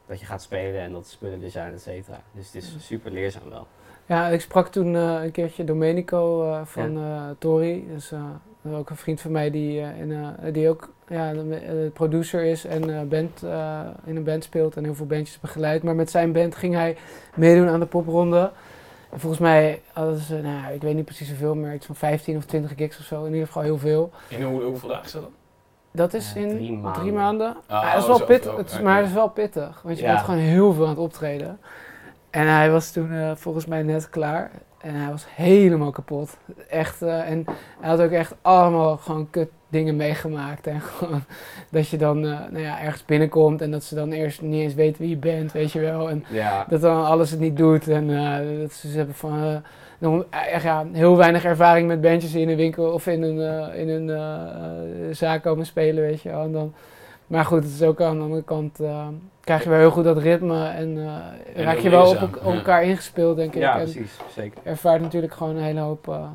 dat je gaat spelen en dat spullen design, et cetera. Dus het is super leerzaam wel. Ja, ik sprak toen uh, een keertje Domenico uh, van ja. uh, Tori, dus uh, ook een vriend van mij die, uh, in, uh, die ook ja, de producer is en uh, band, uh, in een band speelt en heel veel bandjes begeleidt. Maar met zijn band ging hij meedoen aan de popronde. En volgens mij hadden ze, nou, ik weet niet precies hoeveel, maar iets van vijftien of twintig gigs of zo. In ieder geval heel veel. En hoe, hoeveel dagen is dat dan? Dat is in drie maanden. Drie maanden. Ah, ah, dat is wel pittig, het is, maar het is wel pittig, want je ja. bent gewoon heel veel aan het optreden. En hij was toen uh, volgens mij net klaar en hij was helemaal kapot. Echt, uh, en hij had ook echt allemaal gewoon kut dingen meegemaakt. En gewoon dat je dan uh, nou ja, ergens binnenkomt en dat ze dan eerst niet eens weten wie je bent, weet je wel. En ja. dat dan alles het niet doet en uh, dat ze hebben van... Uh, nog, echt, ja, heel weinig ervaring met bandjes die in een winkel of in een, uh, in een uh, zaak komen spelen, weet je wel. En dan, maar goed, het is ook aan de andere kant, uh, krijg je wel heel goed dat ritme en, uh, en raak je wel op, op elkaar ja. ingespeeld, denk ik. Ja, en precies, zeker. Ervaart natuurlijk gewoon een hele hoop uh,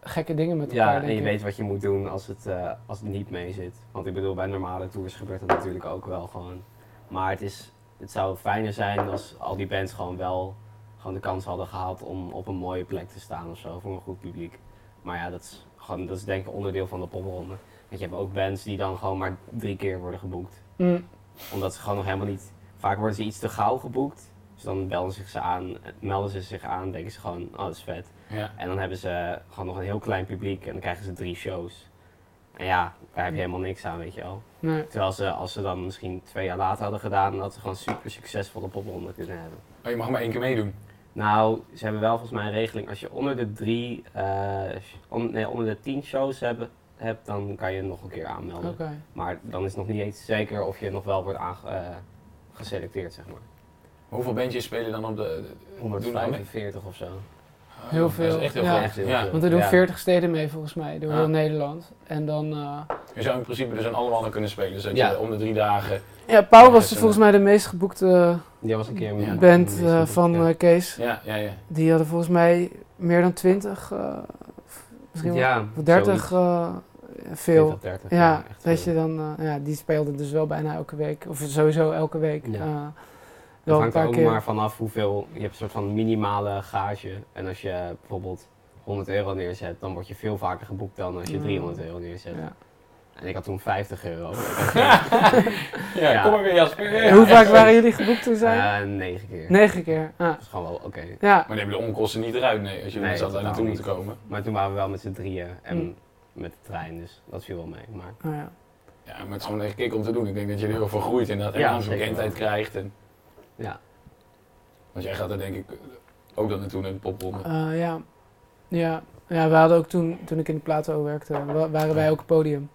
gekke dingen met elkaar, ja, en je ik. weet wat je moet doen als het, uh, als het niet mee zit. Want ik bedoel, bij normale tours gebeurt dat natuurlijk ook wel gewoon. Maar het, is, het zou fijner zijn als al die bands gewoon wel gewoon de kans hadden gehad om op een mooie plek te staan of zo, voor een goed publiek. Maar ja, dat is, gewoon, dat is denk ik onderdeel van de popronde. Want je hebt ook bands die dan gewoon maar drie keer worden geboekt. Mm. Omdat ze gewoon nog helemaal niet... Vaak worden ze iets te gauw geboekt. Dus dan belden ze zich aan, melden ze zich aan, denken ze gewoon, oh dat is vet. Ja. En dan hebben ze gewoon nog een heel klein publiek en dan krijgen ze drie shows. En ja, daar heb je helemaal niks aan, weet je wel. Nee. Terwijl ze, als ze dan misschien twee jaar later hadden gedaan, dan hadden ze gewoon super succesvolle popronde kunnen hebben. Oh, je mag maar één keer meedoen. Nou, ze hebben wel volgens mij een regeling. Als je onder de drie, uh, on, nee, onder de tien shows hebben, hebt, dan kan je nog een keer aanmelden. Okay. Maar dan is nog niet eens zeker of je nog wel wordt aange, uh, geselecteerd, zeg maar. Hoeveel bandjes spelen dan op de... de honderdvijfenveertig of zo. Heel veel. Dat is echt heel ja. veel. Ja. Want er doen ja. veertig steden mee volgens mij, door ja. heel Nederland. En dan... Uh, je zou in principe dus aan alle landen kunnen spelen, zodat ja. je om de drie dagen... Ja, Paul was volgens mij de meest geboekte die was een keer ja, band geboekte, uh, van ja. Kees. Ja, ja, ja. Die hadden volgens mij meer dan twintig, uh, misschien ja, wel dertig, uh, veel. twintig, dertig, ja, ja weet veel. Je dan, uh, ja, die speelden dus wel bijna elke week, of sowieso elke week. Ja. Uh, Het hangt er ook keer. maar vanaf hoeveel, je hebt een soort van minimale gage. En als je bijvoorbeeld honderd euro neerzet, dan word je veel vaker geboekt dan als je driehonderd euro neerzet. Ja. En ik had toen vijftig euro. ja, ja, kom maar weer Jasper. Ja, hoe vaak waren jullie geboekt toen zijn? Uh, negen keer. Negen keer, ah. Dat is gewoon wel oké. Okay. Ja. Maar neem de onkosten niet eruit, nee, als je nee, zat daar naartoe moeten komen. Maar toen waren we wel met z'n drieën en mm. met de trein, dus dat viel wel mee. Maar, oh, ja. ja, maar het is gewoon echt kick om te doen. Ik denk dat je er heel veel groeit en dat je ja, bekendheid krijgt. En... Ja. Want jij gaat er denk ik ook dan naartoe naar de popronde. Uh, ja. ja, ja, we hadden ook toen, toen ik in de plato werkte, waren wij ook een podium.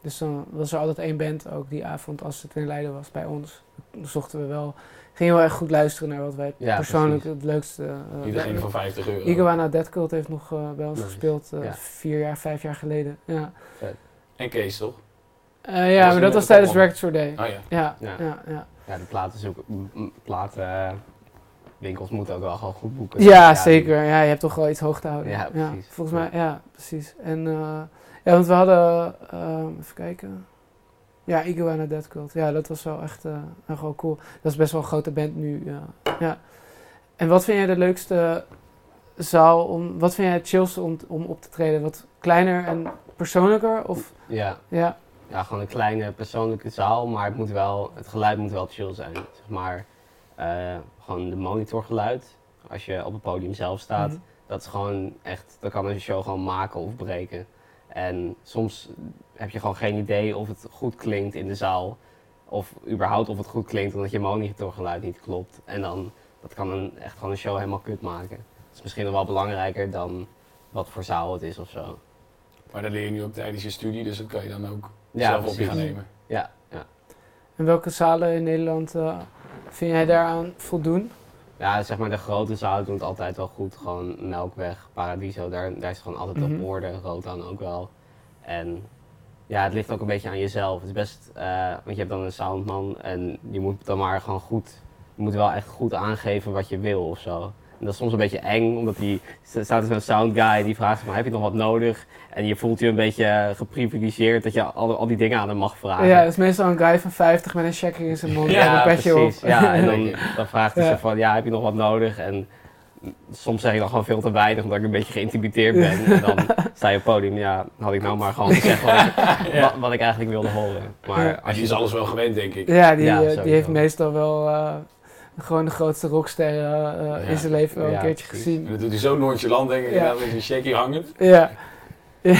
Dus dan was er altijd één band ook die avond als het in Leiden was bij ons. Dan zochten we wel, gingen wel echt goed luisteren naar wat wij ja, persoonlijk precies. het leukste... Uh, Iedereen van vijftig euro. Iguana Death Cult heeft nog uh, bij ons nice. gespeeld uh, ja. vier jaar, vijf jaar geleden. Ja. En Kees toch? Uh, ja, dat maar dat was tijdens Werkersorde. Oh, ja. Ja, ja. ja, ja. Ja, de platenwinkels platen, uh, moeten ook wel gewoon goed boeken. Ja, ja zeker. Ja, je hebt toch wel iets hoog te houden. Ja, precies. Ja, volgens mij, ja, precies. En, uh, ja, want we hadden, uh, even kijken, ja, Iguana Death Cult. Ja, dat was wel echt uh, gewoon cool. Dat is best wel een grote band nu, ja. ja. En wat vind jij de leukste zaal, om, wat vind jij het chillste om, om op te treden? Wat kleiner en persoonlijker? Of? Ja. ja. Ja, gewoon een kleine persoonlijke zaal, maar het, moet wel, het geluid moet wel chill zijn. Zeg maar, uh, gewoon de monitorgeluid, als je op het podium zelf staat, mm-hmm. dat is gewoon echt, dat kan een show gewoon maken of breken. En soms heb je gewoon geen idee of het goed klinkt in de zaal, of überhaupt of het goed klinkt omdat je monitorgeluid niet klopt. En dan, dat kan een, echt gewoon een show helemaal kut maken. Dat is misschien nog wel belangrijker dan wat voor zaal het is of zo. Maar dat leer je nu ook tijdens je studie, dus dat kan je dan ook... Ja, zelf op je gaan nemen. Ja, ja. En welke zalen in Nederland uh, vind jij daaraan voldoen? Ja, zeg maar de grote zalen doen het altijd wel goed. Gewoon Melkweg, Paradiso, daar, daar is het gewoon altijd mm-hmm. op orde. Rotan ook wel. En ja, het ligt ook een beetje aan jezelf. Het is best, uh, want je hebt dan een soundman en je moet dan maar gewoon goed je moet wel echt goed aangeven wat je wil of zo. En dat is soms een beetje eng, omdat die staat er zo'n sound guy die vraagt van heb je nog wat nodig? En je voelt je een beetje geprivilegeerd dat je al, al die dingen aan hem mag vragen. Ja, dat is meestal een guy van vijftig met een checker in zijn mond ja, en een petje precies. op. Ja, en dan, dan vraagt hij ja. ze van ja, heb je nog wat nodig? En soms zeg ik dan gewoon veel te weinig, omdat ik een beetje geïntimideerd ben. En dan sta je op het podium, ja, had ik nou maar gewoon gezegd wat, ja. wat, wat ik eigenlijk wilde horen. Maar als je is alles wel gewend, denk ik. Ja, die, ja, die heeft meestal wel... Uh, Gewoon de grootste rockster uh, ja. in zijn leven wel ja, een keertje precies. gezien. En dat doet hij zo nonchalant, denk ik, ja. en dan is een shaky hangend. Ja. ja,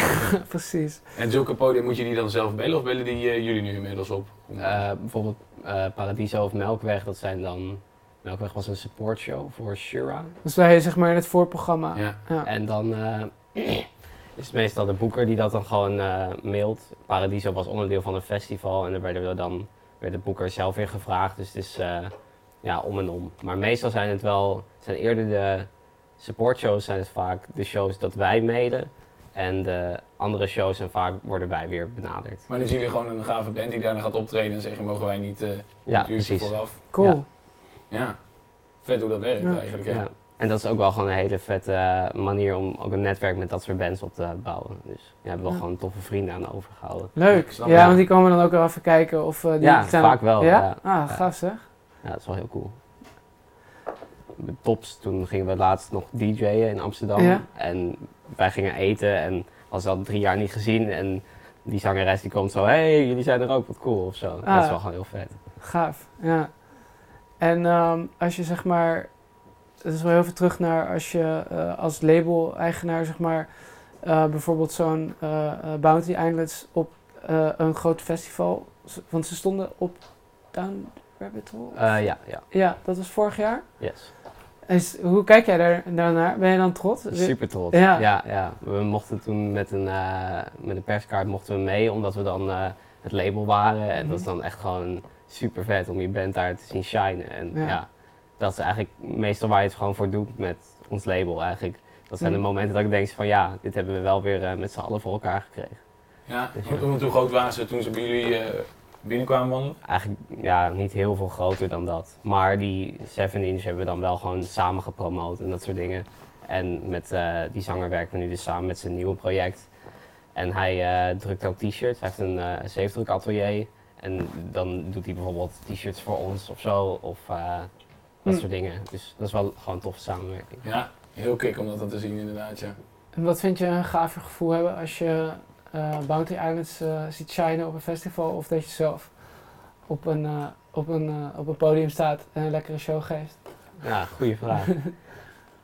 precies. En zulke podium, moet je die dan zelf bellen of bellen die uh, jullie nu inmiddels op? Uh, bijvoorbeeld uh, Paradiso of Melkweg, dat zijn dan... Melkweg was een supportshow voor Shura. Dus wij zeg maar in het voorprogramma. Ja. Ja. En dan uh, is het meestal de boeker die dat dan gewoon uh, mailt. Paradiso was onderdeel van een festival en daar werden we dan werd de boeker zelf in gevraagd, dus het is... Uh, Ja, om en om. Maar meestal zijn het wel, zijn eerder de supportshows zijn het vaak de shows dat wij mailen. En de andere shows en vaak worden wij weer benaderd. Maar dan zien jullie gewoon een gave band die daarna gaat optreden en zeggen mogen wij niet uh, ja, uurtje vooraf. Cool. Ja. ja, vet hoe dat werkt ja. eigenlijk. Ja. En dat is ook wel gewoon een hele vette manier om ook een netwerk met dat soort bands op te bouwen. Dus we hebben wel ja. gewoon toffe vrienden aan overgehouden. Leuk, ja, ja, want die komen dan ook wel even kijken of uh, die Ja, zijn... vaak wel. Ja? Ja. Ah, gaaf zeg. Ja, dat is wel heel cool. De tops, toen gingen we laatst nog D J'en in Amsterdam. Ja. En wij gingen eten en was al drie jaar niet gezien. En die zangeres die komt zo, hé, hey, jullie zijn er ook, wat cool of zo. Ah, dat is wel gewoon heel vet. Gaaf, ja. En um, als je zeg maar, het is wel heel veel terug naar als je uh, als label-eigenaar zeg maar, uh, bijvoorbeeld zo'n uh, Bounty Islands op uh, een groot festival. Want ze stonden op Down... Rabbit Hole? Uh, ja, ja. Ja, dat was vorig jaar? Yes. Is, hoe kijk jij daar, daarnaar? Ben je dan trots? Super trots, ja. ja, ja. We mochten toen met een, uh, met een perskaart mochten we mee, omdat we dan uh, het label waren. En mm-hmm. dat is dan echt gewoon super vet om je band daar te zien shinen. En ja. ja, dat is eigenlijk meestal waar je het gewoon voor doet met ons label eigenlijk. Dat zijn mm. de momenten dat ik denk van ja, dit hebben we wel weer uh, met z'n allen voor elkaar gekregen. Ja, dus, ja. hoe groot waren ze toen ze bij jullie... Uh, binnenkwamen wandelen? Eigenlijk ja, niet heel veel groter dan dat. Maar die zeven inch hebben we dan wel gewoon samen gepromoot en dat soort dingen. En met uh, die zanger werken we nu dus samen met zijn nieuwe project. En hij uh, drukt ook t-shirts. Hij heeft een uh, zeefdrukatelier. En dan doet hij bijvoorbeeld t-shirts voor ons of zo. Of uh, dat hm. soort dingen. Dus dat is wel gewoon een toffe samenwerking. Ja, heel kick om dat dan te zien inderdaad, ja. En wat vind je een gaver gevoel hebben als je... Uh, Bounty Islands uh, ziet shinen op een festival of dat je zelf op een, uh, op een, uh, op een podium staat en een lekkere show geeft? Ja, goede vraag.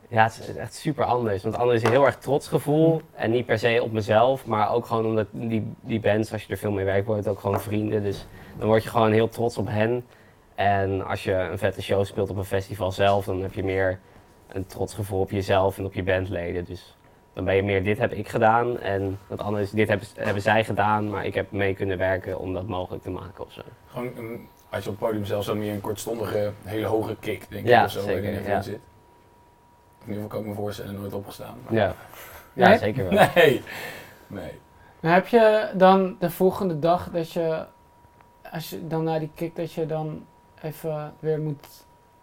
ja, het is echt super anders. Want anders is een heel erg trots gevoel en niet per se op mezelf, maar ook gewoon omdat die, die bands, als je er veel mee werkt, worden ook gewoon vrienden. Dus dan word je gewoon heel trots op hen. En als je een vette show speelt op een festival zelf, dan heb je meer een trots gevoel op jezelf en op je bandleden. Dus dan ben je meer, dit heb ik gedaan en het andere is, dit hebben, hebben zij gedaan, maar ik heb mee kunnen werken om dat mogelijk te maken ofzo. Gewoon, een, als je op het podium zelfs dan meer een kortstondige, hele hoge kick, denk ja, ik, of zo, zeker, waarin je ja. in zit. In ieder geval kan ik me voorstellen, nooit opgestaan. Maar... Ja. ja, nee? Zeker wel. Nee, nee. Maar heb je dan de volgende dag dat je, als je dan naar die kick, dat je dan even weer moet...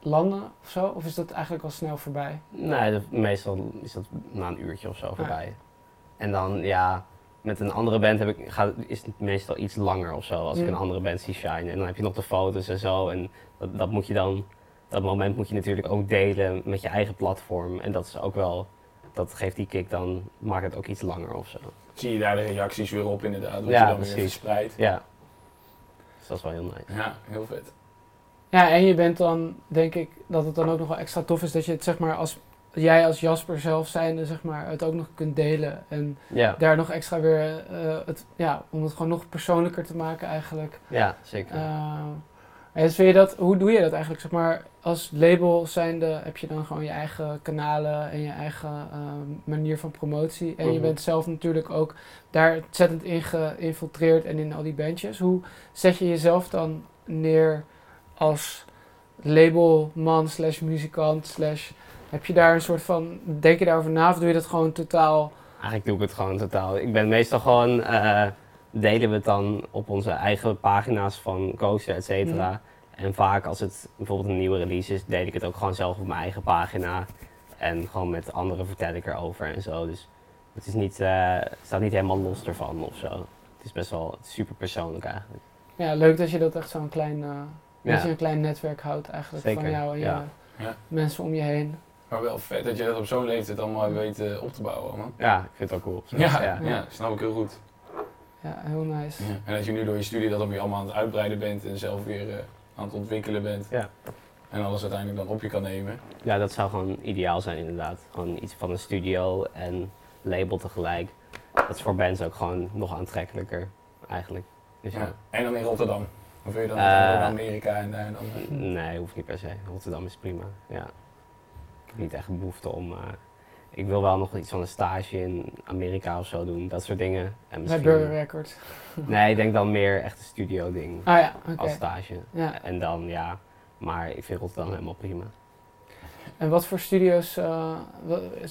landen of zo? Of is dat eigenlijk al snel voorbij? Nee, dat, meestal is dat na een uurtje of zo voorbij. Ah. En dan, ja, met een andere band heb ik, ga, is het meestal iets langer of zo, als mm. ik een andere band zie shine. En dan heb je nog de foto's en zo. En dat, dat moet je dan, dat moment moet je natuurlijk ook delen met je eigen platform. En dat is ook wel, dat geeft die kick dan, maakt het ook iets langer of zo. Zie je daar de reacties weer op inderdaad, wat ja, je dan precies. weer verspreidt. Ja, dus dat is wel heel nice. Ja, heel vet. Ja, en je bent dan, denk ik, dat het dan ook nog wel extra tof is dat je het zeg maar als jij als Jasper zelf zijnde zeg maar het ook nog kunt delen en ja. daar nog extra weer uh, het, ja, om het gewoon nog persoonlijker te maken eigenlijk. Ja, zeker. Uh, en dus vind je dat, hoe doe je dat eigenlijk zeg maar als label zijnde heb je dan gewoon je eigen kanalen en je eigen uh, manier van promotie en mm-hmm. je bent zelf natuurlijk ook daar ontzettend in geïnfiltreerd en in al die bandjes. Hoe zet je jezelf dan neer? Als labelman slash muzikant slash... Heb je daar een soort van... Denk je daarover na of doe je dat gewoon totaal... Eigenlijk doe ik het gewoon totaal. Ik ben meestal gewoon... Uh, delen we het dan op onze eigen pagina's van Coaster, et cetera. Mm. En vaak als het bijvoorbeeld een nieuwe release is, deed ik het ook gewoon zelf op mijn eigen pagina. En gewoon met anderen vertel ik erover en zo. Dus het is niet, uh, het staat niet helemaal los ervan of zo. Het is best wel super persoonlijk eigenlijk. Ja, leuk dat je dat echt zo'n klein, uh, ja. dat je een klein netwerk houdt eigenlijk. Zeker. Van jou en ja. je ja. mensen om je heen. Maar wel vet dat je dat op zo'n leeftijd allemaal weet uh, op te bouwen, man. Ja, ik vind het ook cool. Ja, ja. ja. ja snap ik heel goed. Ja, heel nice. Ja. En dat je nu door je studie dat op je allemaal aan het uitbreiden bent en zelf weer uh, aan het ontwikkelen bent. Ja. En alles uiteindelijk dan op je kan nemen. Ja, dat zou gewoon ideaal zijn inderdaad. Gewoon iets van een studio en label tegelijk. Dat is voor bands ook gewoon nog aantrekkelijker eigenlijk. Dus ja. Ja. En dan in Rotterdam? Of wil je dan uh, naar Amerika en daar dan? Uh... Nee, hoeft niet per se. Rotterdam is prima. Ja. Ik heb niet echt behoefte om... Uh, ik wil wel nog iets van een stage in Amerika of zo doen, dat soort dingen. En misschien... Bij Burger Records? Nee, ik denk dan meer echt een studio ding. Ah ja, oké. Als stage. Ja. En dan ja, maar ik vind Rotterdam helemaal prima. En wat voor studio's, uh,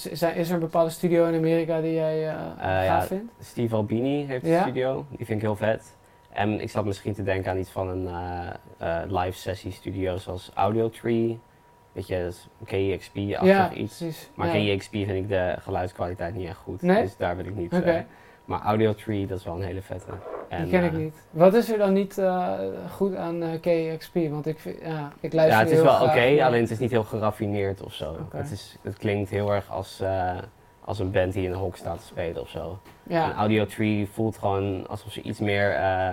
is er een bepaalde studio in Amerika die jij uh, uh, gaaf ja, vindt? Steve Albini heeft ja? een studio, die vind ik heel vet. En ik zat misschien te denken aan iets van een uh, uh, live sessie studio zoals Audiotree. Weet je, K E X P-achtig ja, iets. Precies, maar ja. K E X P vind ik de geluidskwaliteit niet echt goed. Nee? Dus daar wil ik niet. Okay. Uh, maar Audiotree, dat is wel een hele vette. En, die ken ik uh, niet. Wat is er dan niet uh, goed aan uh, K E X P? Want ik, vind, ja, ik luister ja, het is wel oké, okay, alleen het is niet heel geraffineerd of zo. Okay. Het, is, het klinkt heel erg als, uh, als een band die in een hok staat te spelen of zo. Ja. En Audiotree voelt gewoon alsof ze iets meer uh,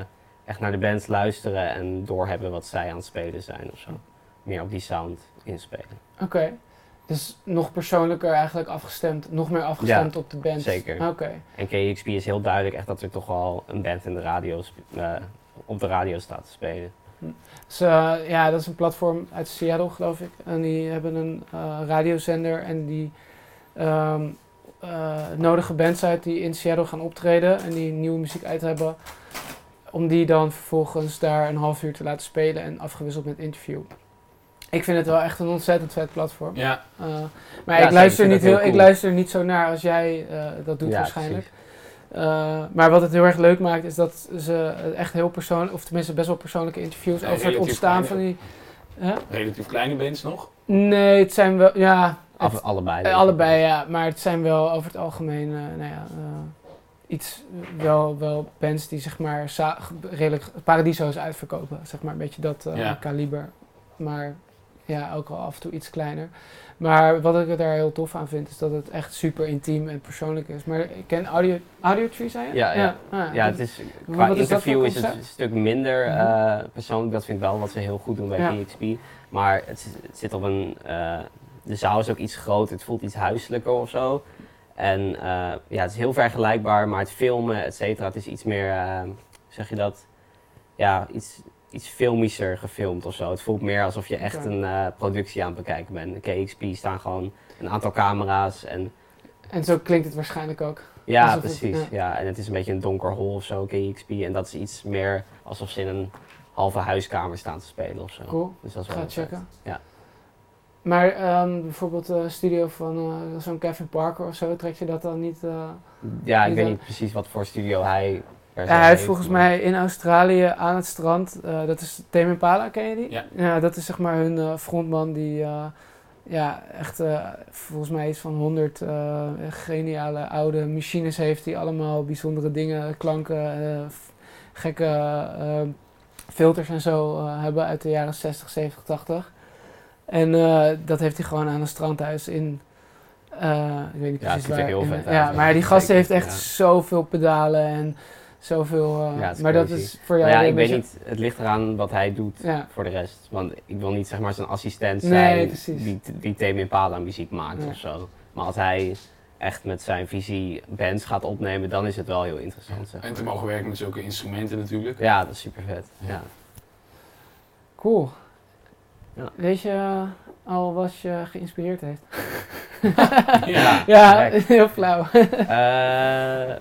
echt naar de bands luisteren en doorhebben wat zij aan het spelen zijn of zo. Meer op die sound inspelen. Oké, okay. Dus nog persoonlijker eigenlijk afgestemd, nog meer afgestemd ja, op de band. Zeker. Okay. En K E X P is heel duidelijk echt dat er toch al een band in de radio sp- uh, op de radio staat te spelen. Dus, uh, ja, dat is een platform uit Seattle geloof ik. En die hebben een uh, radiozender en die um, uh, nodigen bands uit die in Seattle gaan optreden en die nieuwe muziek uit hebben. Om die dan vervolgens daar een half uur te laten spelen en afgewisseld met interview. Ik vind het wel echt een ontzettend vet platform. Ja. Uh, maar ja, ik, luister niet heel, heel cool. ik luister niet zo naar als jij uh, dat doet ja, waarschijnlijk. Uh, maar wat het heel erg leuk maakt is dat ze echt heel persoonlijk, of tenminste best wel persoonlijke interviews ja, over het ontstaan kleine, van die... Huh? Relatief kleine bands nog? Nee, het zijn wel, ja... Het, Af, allebei. Eh, allebei, ja. Maar het zijn wel over het algemeen, uh, nou ja... Uh, Iets, wel, wel bands die zeg maar sa- redelijk Paradiso's uitverkopen. Zeg maar een beetje dat uh, ja. kaliber. Maar... Ja, ook al af en toe iets kleiner. Maar wat ik er daar heel tof aan vind, is dat het echt super intiem en persoonlijk is. Maar ik ken Audio, Audiotree, zei je? Ja, ja. ja. Ah, ja. ja het is, qua wat interview is, is het een stuk minder uh, persoonlijk. Dat vind ik wel wat ze heel goed doen bij K E X P. Ja. Maar het, het zit op een... Uh, de zaal is ook iets groter, het voelt iets huiselijker of zo. En uh, ja, het is heel vergelijkbaar, maar het filmen, et cetera, het is iets meer... Uh, zeg je dat? Ja, iets... iets filmischer gefilmd of zo. Het voelt meer alsof je echt een uh, productie aan het bekijken bent. K X P staan gewoon een aantal camera's en... En zo klinkt het waarschijnlijk ook. Ja, alsof precies. Het, ja. ja, en het is een beetje een donker hol of zo, K X P. En dat is iets meer alsof ze in een halve huiskamer staan te spelen of zo. Cool, dus dat is wel ga checken. Ja. Maar um, bijvoorbeeld een uh, studio van uh, zo'n Kevin Parker of zo, trek je dat dan niet... Uh, ja, niet ik weet aan? Niet precies wat voor studio hij... Ja, hij heeft volgens mij in Australië aan het strand, uh, dat is Tame Impala, ken je die? Ja. ja dat is zeg maar hun uh, frontman die uh, ja, echt uh, volgens mij iets van honderd uh, geniale oude machines heeft die allemaal bijzondere dingen, klanken, uh, f- gekke uh, filters en zo uh, hebben uit de jaren zestig, zeventig, tachtig. En uh, dat heeft hij gewoon aan een strandhuis in... Uh, ik weet niet precies ja, het waar. Heel in, vet ja, ja, maar die gast heeft echt ja. zoveel pedalen en... Zoveel, uh, ja, maar crazy. Dat is voor jou... Ja, ik weet niet, het ligt eraan wat hij doet ja. voor de rest. Want ik wil niet zeg maar zijn assistent zijn nee, die, die Tame Impala muziek maakt ja. of zo. Maar als hij echt met zijn visie bands gaat opnemen, dan is het wel heel interessant. Zeg maar. En te mogen werken met zulke instrumenten natuurlijk. Ja, dat is super vet. Ja. Ja. Cool. Ja. Weet je al wat je geïnspireerd heeft? ja, ja heel flauw. Uh,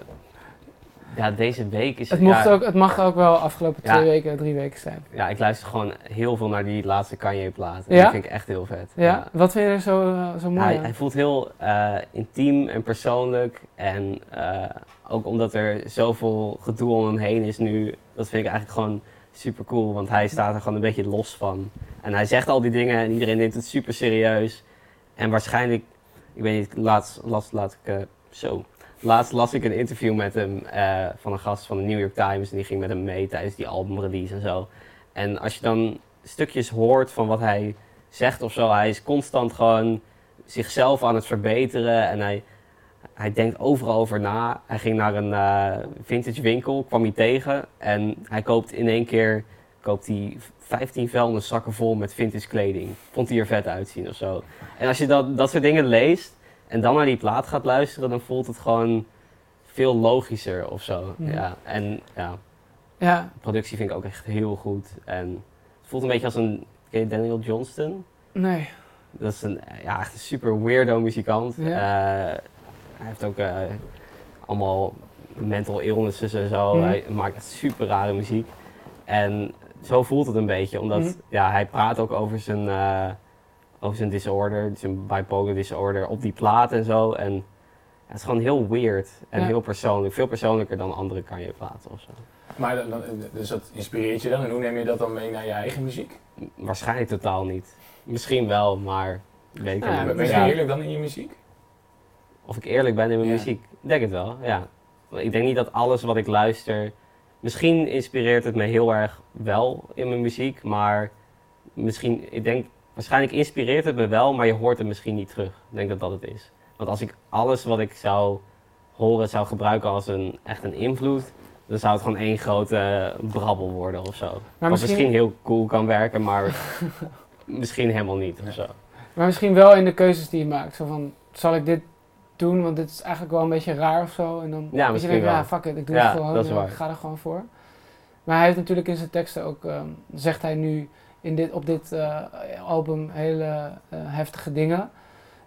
Ja, deze week is... Het, mocht ja, ook, het mag ook wel afgelopen twee ja, weken, drie weken zijn. Ja, ik luister gewoon heel veel naar die laatste Kanye-plaat. Ja? Dat vind ik echt heel vet. Ja? ja. Wat vind je er zo, zo mooi ja, aan? Hij voelt heel uh, intiem en persoonlijk. En uh, ook omdat er zoveel gedoe om hem heen is nu. Dat vind ik eigenlijk gewoon super cool, want hij staat er gewoon een beetje los van. En hij zegt al die dingen en iedereen neemt het super serieus. En waarschijnlijk, ik weet niet, laatst, laatst, laat ik, uh, zo. laatst las ik een interview met hem uh, van een gast van de New York Times. En die ging met hem mee tijdens die albumrelease en zo. En als je dan stukjes hoort van wat hij zegt of zo, hij is constant gewoon zichzelf aan het verbeteren en hij, hij denkt overal over na. Hij ging naar een uh, vintage winkel, kwam hij tegen en hij koopt in één keer koopt hij vijftien vuilniszakken vol met vintage kleding. Vond hij er vet uitzien of zo. En als je dat, dat soort dingen leest en dan naar die plaat gaat luisteren, dan voelt het gewoon veel logischer of zo. Mm. Ja, en ja, ja. De productie vind ik ook echt heel goed en het voelt een beetje als een, ken je Daniel Johnston? Nee. Dat is een, ja, echt een super weirdo muzikant. Ja. Uh, hij heeft ook uh, allemaal mental illnesses en zo. Mm. Hij maakt echt super rare muziek. En zo voelt het een beetje, omdat mm. ja, hij praat ook over zijn, uh, over zijn disorder, zijn bipolar disorder, op die plaat en zo. En ja, het is gewoon heel weird en ja. heel persoonlijk. Veel persoonlijker dan andere Kanye platen of zo. Maar dan, dus dat inspireert je dan en hoe neem je dat dan mee naar je eigen muziek? Waarschijnlijk totaal niet. Misschien wel, maar weet ik ah, niet. Ben je ja. eerlijk dan in je muziek? Of ik eerlijk ben in mijn ja. muziek? Ik denk het wel, ja. Ik denk niet dat alles wat ik luister... Misschien inspireert het me heel erg wel in mijn muziek, maar misschien, ik denk, waarschijnlijk inspireert het me wel, maar je hoort het misschien niet terug. Ik denk dat dat het is. Want als ik alles wat ik zou horen zou gebruiken als een, echt een invloed, dan zou het gewoon één grote brabbel worden of zo. Maar wat misschien... misschien heel cool kan werken, maar... Misschien helemaal niet of zo. Maar misschien wel in de keuzes die je maakt. Zo van, zal ik dit doen, want dit is eigenlijk wel een beetje raar of zo. En dan ja, misschien je denkt, ja, ah, fuck it, ik doe ja, het gewoon, ik ga er gewoon voor. Maar hij heeft natuurlijk in zijn teksten ook, um, zegt hij nu in dit, op dit uh, album hele uh, heftige dingen.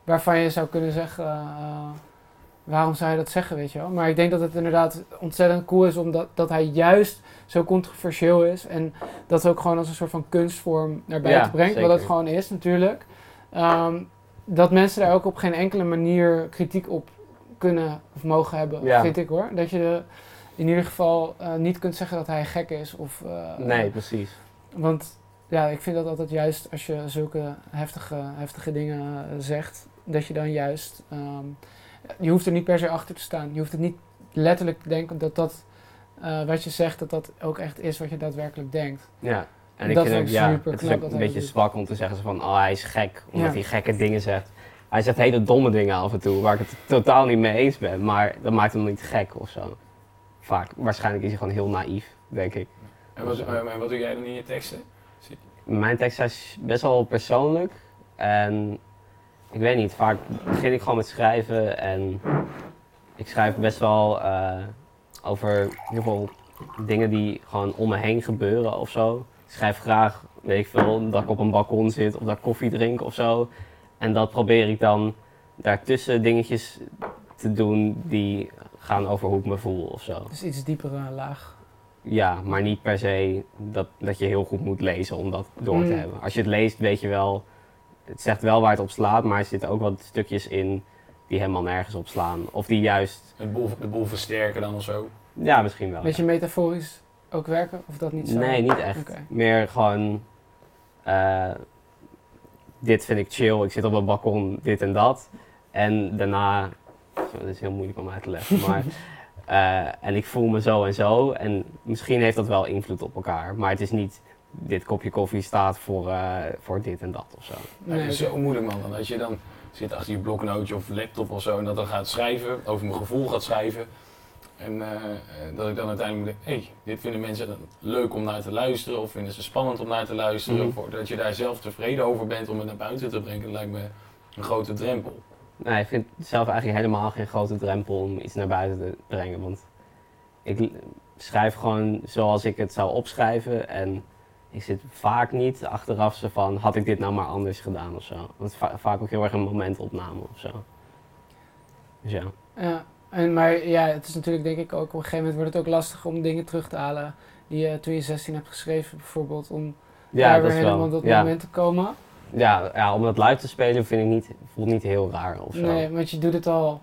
Waarvan je zou kunnen zeggen, uh, waarom zou je dat zeggen, weet je wel. Maar ik denk dat het inderdaad ontzettend cool is, omdat dat hij juist zo controversieel is. En dat ook gewoon als een soort van kunstvorm naar buiten ja, brengt. Zeker. Wat het gewoon is natuurlijk. Um, dat mensen daar ook op geen enkele manier kritiek op kunnen of mogen hebben, ja. vind ik hoor. Dat je in ieder geval uh, niet kunt zeggen dat hij gek is. Of, uh, nee, precies. Want ja, ik vind dat altijd juist als je zulke heftige, heftige dingen zegt, dat je dan juist... Um, je hoeft er niet per se achter te staan. Je hoeft het niet letterlijk te denken dat dat uh, wat je zegt, dat dat ook echt is wat je daadwerkelijk denkt. Ja, en ik dat vind ook, ja, super het is ook een beetje zwak om te zeggen van, oh hij is gek, omdat ja. hij gekke dingen zegt. Hij zegt hele domme dingen af en toe, waar ik het totaal niet mee eens ben, maar dat maakt hem niet gek of zo. Vaak, waarschijnlijk is hij gewoon heel naïef, denk ik. En wat, en wat doe jij dan in je teksten? Mijn teksten zijn best wel persoonlijk en... Ik weet niet, vaak begin ik gewoon met schrijven en ik schrijf best wel uh, over heel veel dingen die gewoon om me heen gebeuren of zo. Ik schrijf graag, weet ik veel, dat ik op een balkon zit of dat ik koffie drink of zo. En dat probeer ik dan daartussen dingetjes te doen die gaan over hoe ik me voel of zo. Dus iets diepere laag. Ja, maar niet per se dat, dat je heel goed moet lezen om dat door te mm. hebben. Als je het leest weet je wel... Het zegt wel waar het op slaat, maar er zitten ook wat stukjes in die helemaal nergens op slaan. Of die juist... Het boel, de boel versterken dan of zo? Ja, misschien wel. Weet je ja. metaforisch ook werken? Of dat niet zo? Nee, niet echt. Okay. Meer gewoon... Uh, dit vind ik chill, ik zit op een balkon, dit en dat. En daarna... Zo, dat is heel moeilijk om uit te leggen, maar... Uh, en ik voel me zo en zo. En misschien heeft dat wel invloed op elkaar, maar het is niet... Dit kopje koffie staat voor, uh, voor dit en dat of zo. Nee, dat is zo moeilijk man. Want als je dan zit achter je bloknootje of laptop of zo en dat dan gaat schrijven, over mijn gevoel gaat schrijven. En uh, dat ik dan uiteindelijk denk, hé, hey, dit vinden mensen leuk om naar te luisteren of vinden ze spannend om naar te luisteren. Mm-hmm. Of dat je daar zelf tevreden over bent om het naar buiten te brengen, dat lijkt me een grote drempel. Nee, ik vind zelf eigenlijk helemaal geen grote drempel om iets naar buiten te brengen. Want ik schrijf gewoon zoals ik het zou opschrijven en... Ik zit vaak niet achteraf zo van, had ik dit nou maar anders gedaan of zo. Want va- vaak ook heel erg een momentopname of zo. Dus ja. Ja, en, maar ja, het is natuurlijk denk ik ook, op een gegeven moment wordt het ook lastig om dingen terug te halen die je uh, toen je zestien hebt geschreven bijvoorbeeld, om ja, daar weer helemaal op dat ja. moment te komen. Ja, ja, om dat live te spelen vind ik niet, voelt niet heel raar of zo. Nee, want je doet het al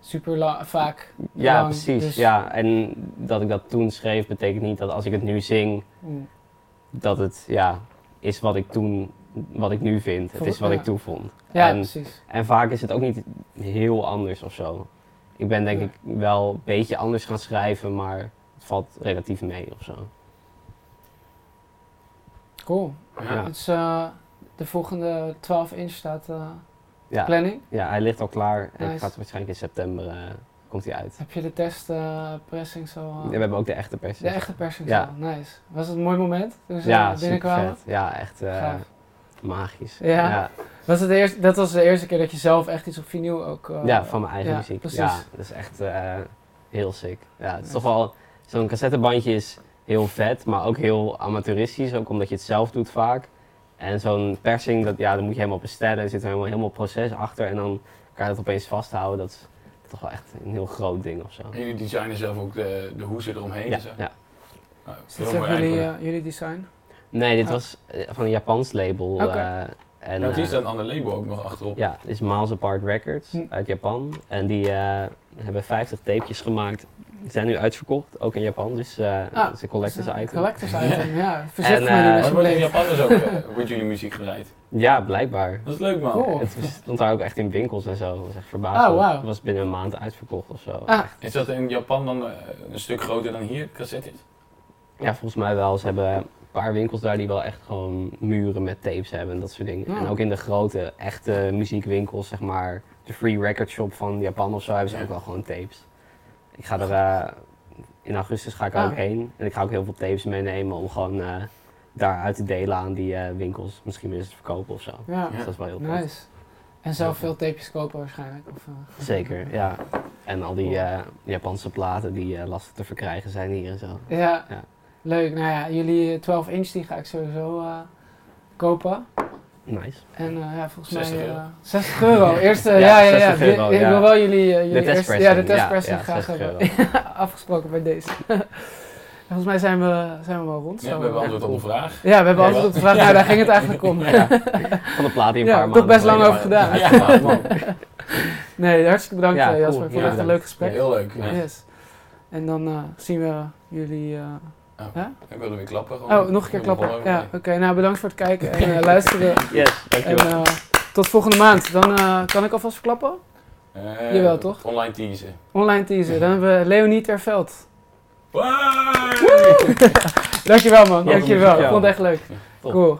super la- vaak. Ja, lang, precies. Dus... Ja, en dat ik dat toen schreef betekent niet dat als ik het nu zing... Mm. dat het ja, is wat ik toen, wat ik nu vind. Het is wat ja. ik toen vond. Ja, en, precies. En vaak is het ook niet heel anders of zo. Ik ben denk ja. ik wel een beetje anders gaan schrijven, maar het valt relatief mee of zo. Cool. Ja. Het is, uh, de volgende twaalf inch staat uh, ja. planning. Ja, hij ligt al klaar en nice. Gaat waarschijnlijk in september uh, komt hij uit. Heb je de testpressings uh, al? Uh, ja, we hebben ook de echte pressings. De echte pressings ja. al, nice. Was het een mooi moment toen ze ja, binnenkwamen? Vet. Ja, echt uh, magisch. Ja. Ja. Was het de eerste, dat was de eerste keer dat je zelf echt iets op vinyl ook... Uh, ja, van mijn eigen ja, muziek. Precies. Ja, dat is echt uh, heel sick. Ja, het is toch wel... Zo'n cassettebandje is heel vet, maar ook heel amateuristisch. Ook omdat je het zelf doet vaak. En zo'n persing, dat, ja, dat moet je helemaal bestellen. Er zit helemaal, helemaal proces achter en dan kan je dat opeens vasthouden. Dat is toch wel echt een heel groot ding of zo. En jullie designen zelf ook de, de hoezen eromheen? Ja. Dus, ja. Nou, is dat jullie, uh, jullie design? Nee, dit ah. was van een Japans label. Okay. Uh, En, nou, die is dan een ander label ook nog achterop. Ja, het is Miles Apart Records hm. uit Japan. En die uh, hebben vijftig tapejes gemaakt. Die zijn nu uitverkocht, ook in Japan. Dus uh, ah, dat is een collectors item. Collectors item, ja. Verzet me uh, dus wordt in Japan dus ook, uh, wordt jullie muziek gedraaid? Ja, blijkbaar. Dat is leuk man. Cool. Het stond daar ook echt in winkels en zo. Dat was echt verbazend. Oh, wow. Het was binnen een maand uitverkocht of zo. Ah. Is dat in Japan dan uh, een stuk groter dan hier, cassette is? Ja, volgens mij wel. Ze hebben... een paar winkels daar die wel echt gewoon muren met tapes hebben en dat soort dingen. Ja. En ook in de grote, echte muziekwinkels, zeg maar, de Free Record Shop van Japan of zo, hebben ze ja. ook wel gewoon tapes. Ik ga er, uh, in augustus ga ik er ah. ook heen en ik ga ook heel veel tapes meenemen om gewoon uh, daar uit te delen aan die uh, winkels. Misschien willen ze het verkopen of zo. Ja. Dus dat is wel heel nice. Goed. En zelf veel tapejes kopen waarschijnlijk? Of, uh, Zeker, ja. En al die uh, Japanse platen die uh, lastig te verkrijgen zijn hier en zo. Ja. ja. Leuk, nou ja, jullie twaalf inch die ga ik sowieso uh, kopen. Nice. En uh, ja, volgens zestig mij... Uh, zestig euro. Eerst, uh, ja, ja, ja, ja. Euro, ik ja. wil wel jullie... Uh, jullie de testpressing. Ja, de testpressing ja, ja, graag hebben. Afgesproken bij deze. Volgens mij zijn we, zijn we wel rond. Ja, we hebben antwoord op de vraag. Ja, we hebben ja, antwoord op de vraag. Nou, daar ging het eigenlijk om. Ja. Van de plaat die een ja, paar maanden. Ja, toch best lang over gedaan. Ja, ja, man. Nee, hartstikke bedankt ja, cool. Jasper. Ik vond het echt een leuk gesprek. Heel leuk. Yes. En dan zien we jullie... Oh, ja? Ik wilde weer klappen. Gewoon. Oh, nog een keer klappen. Ja, ja. Oké, okay, nou bedankt voor het kijken en uh, luisteren. Yes, dankjewel. En uh, tot volgende maand. Dan uh, kan ik alvast verklappen? Uh, Jawel, toch? Online teaser. Online teaser. Dan hebben we Leonie Terveld. Wow! Dankjewel man, dankjewel. Ik vond het echt leuk. Ja, cool.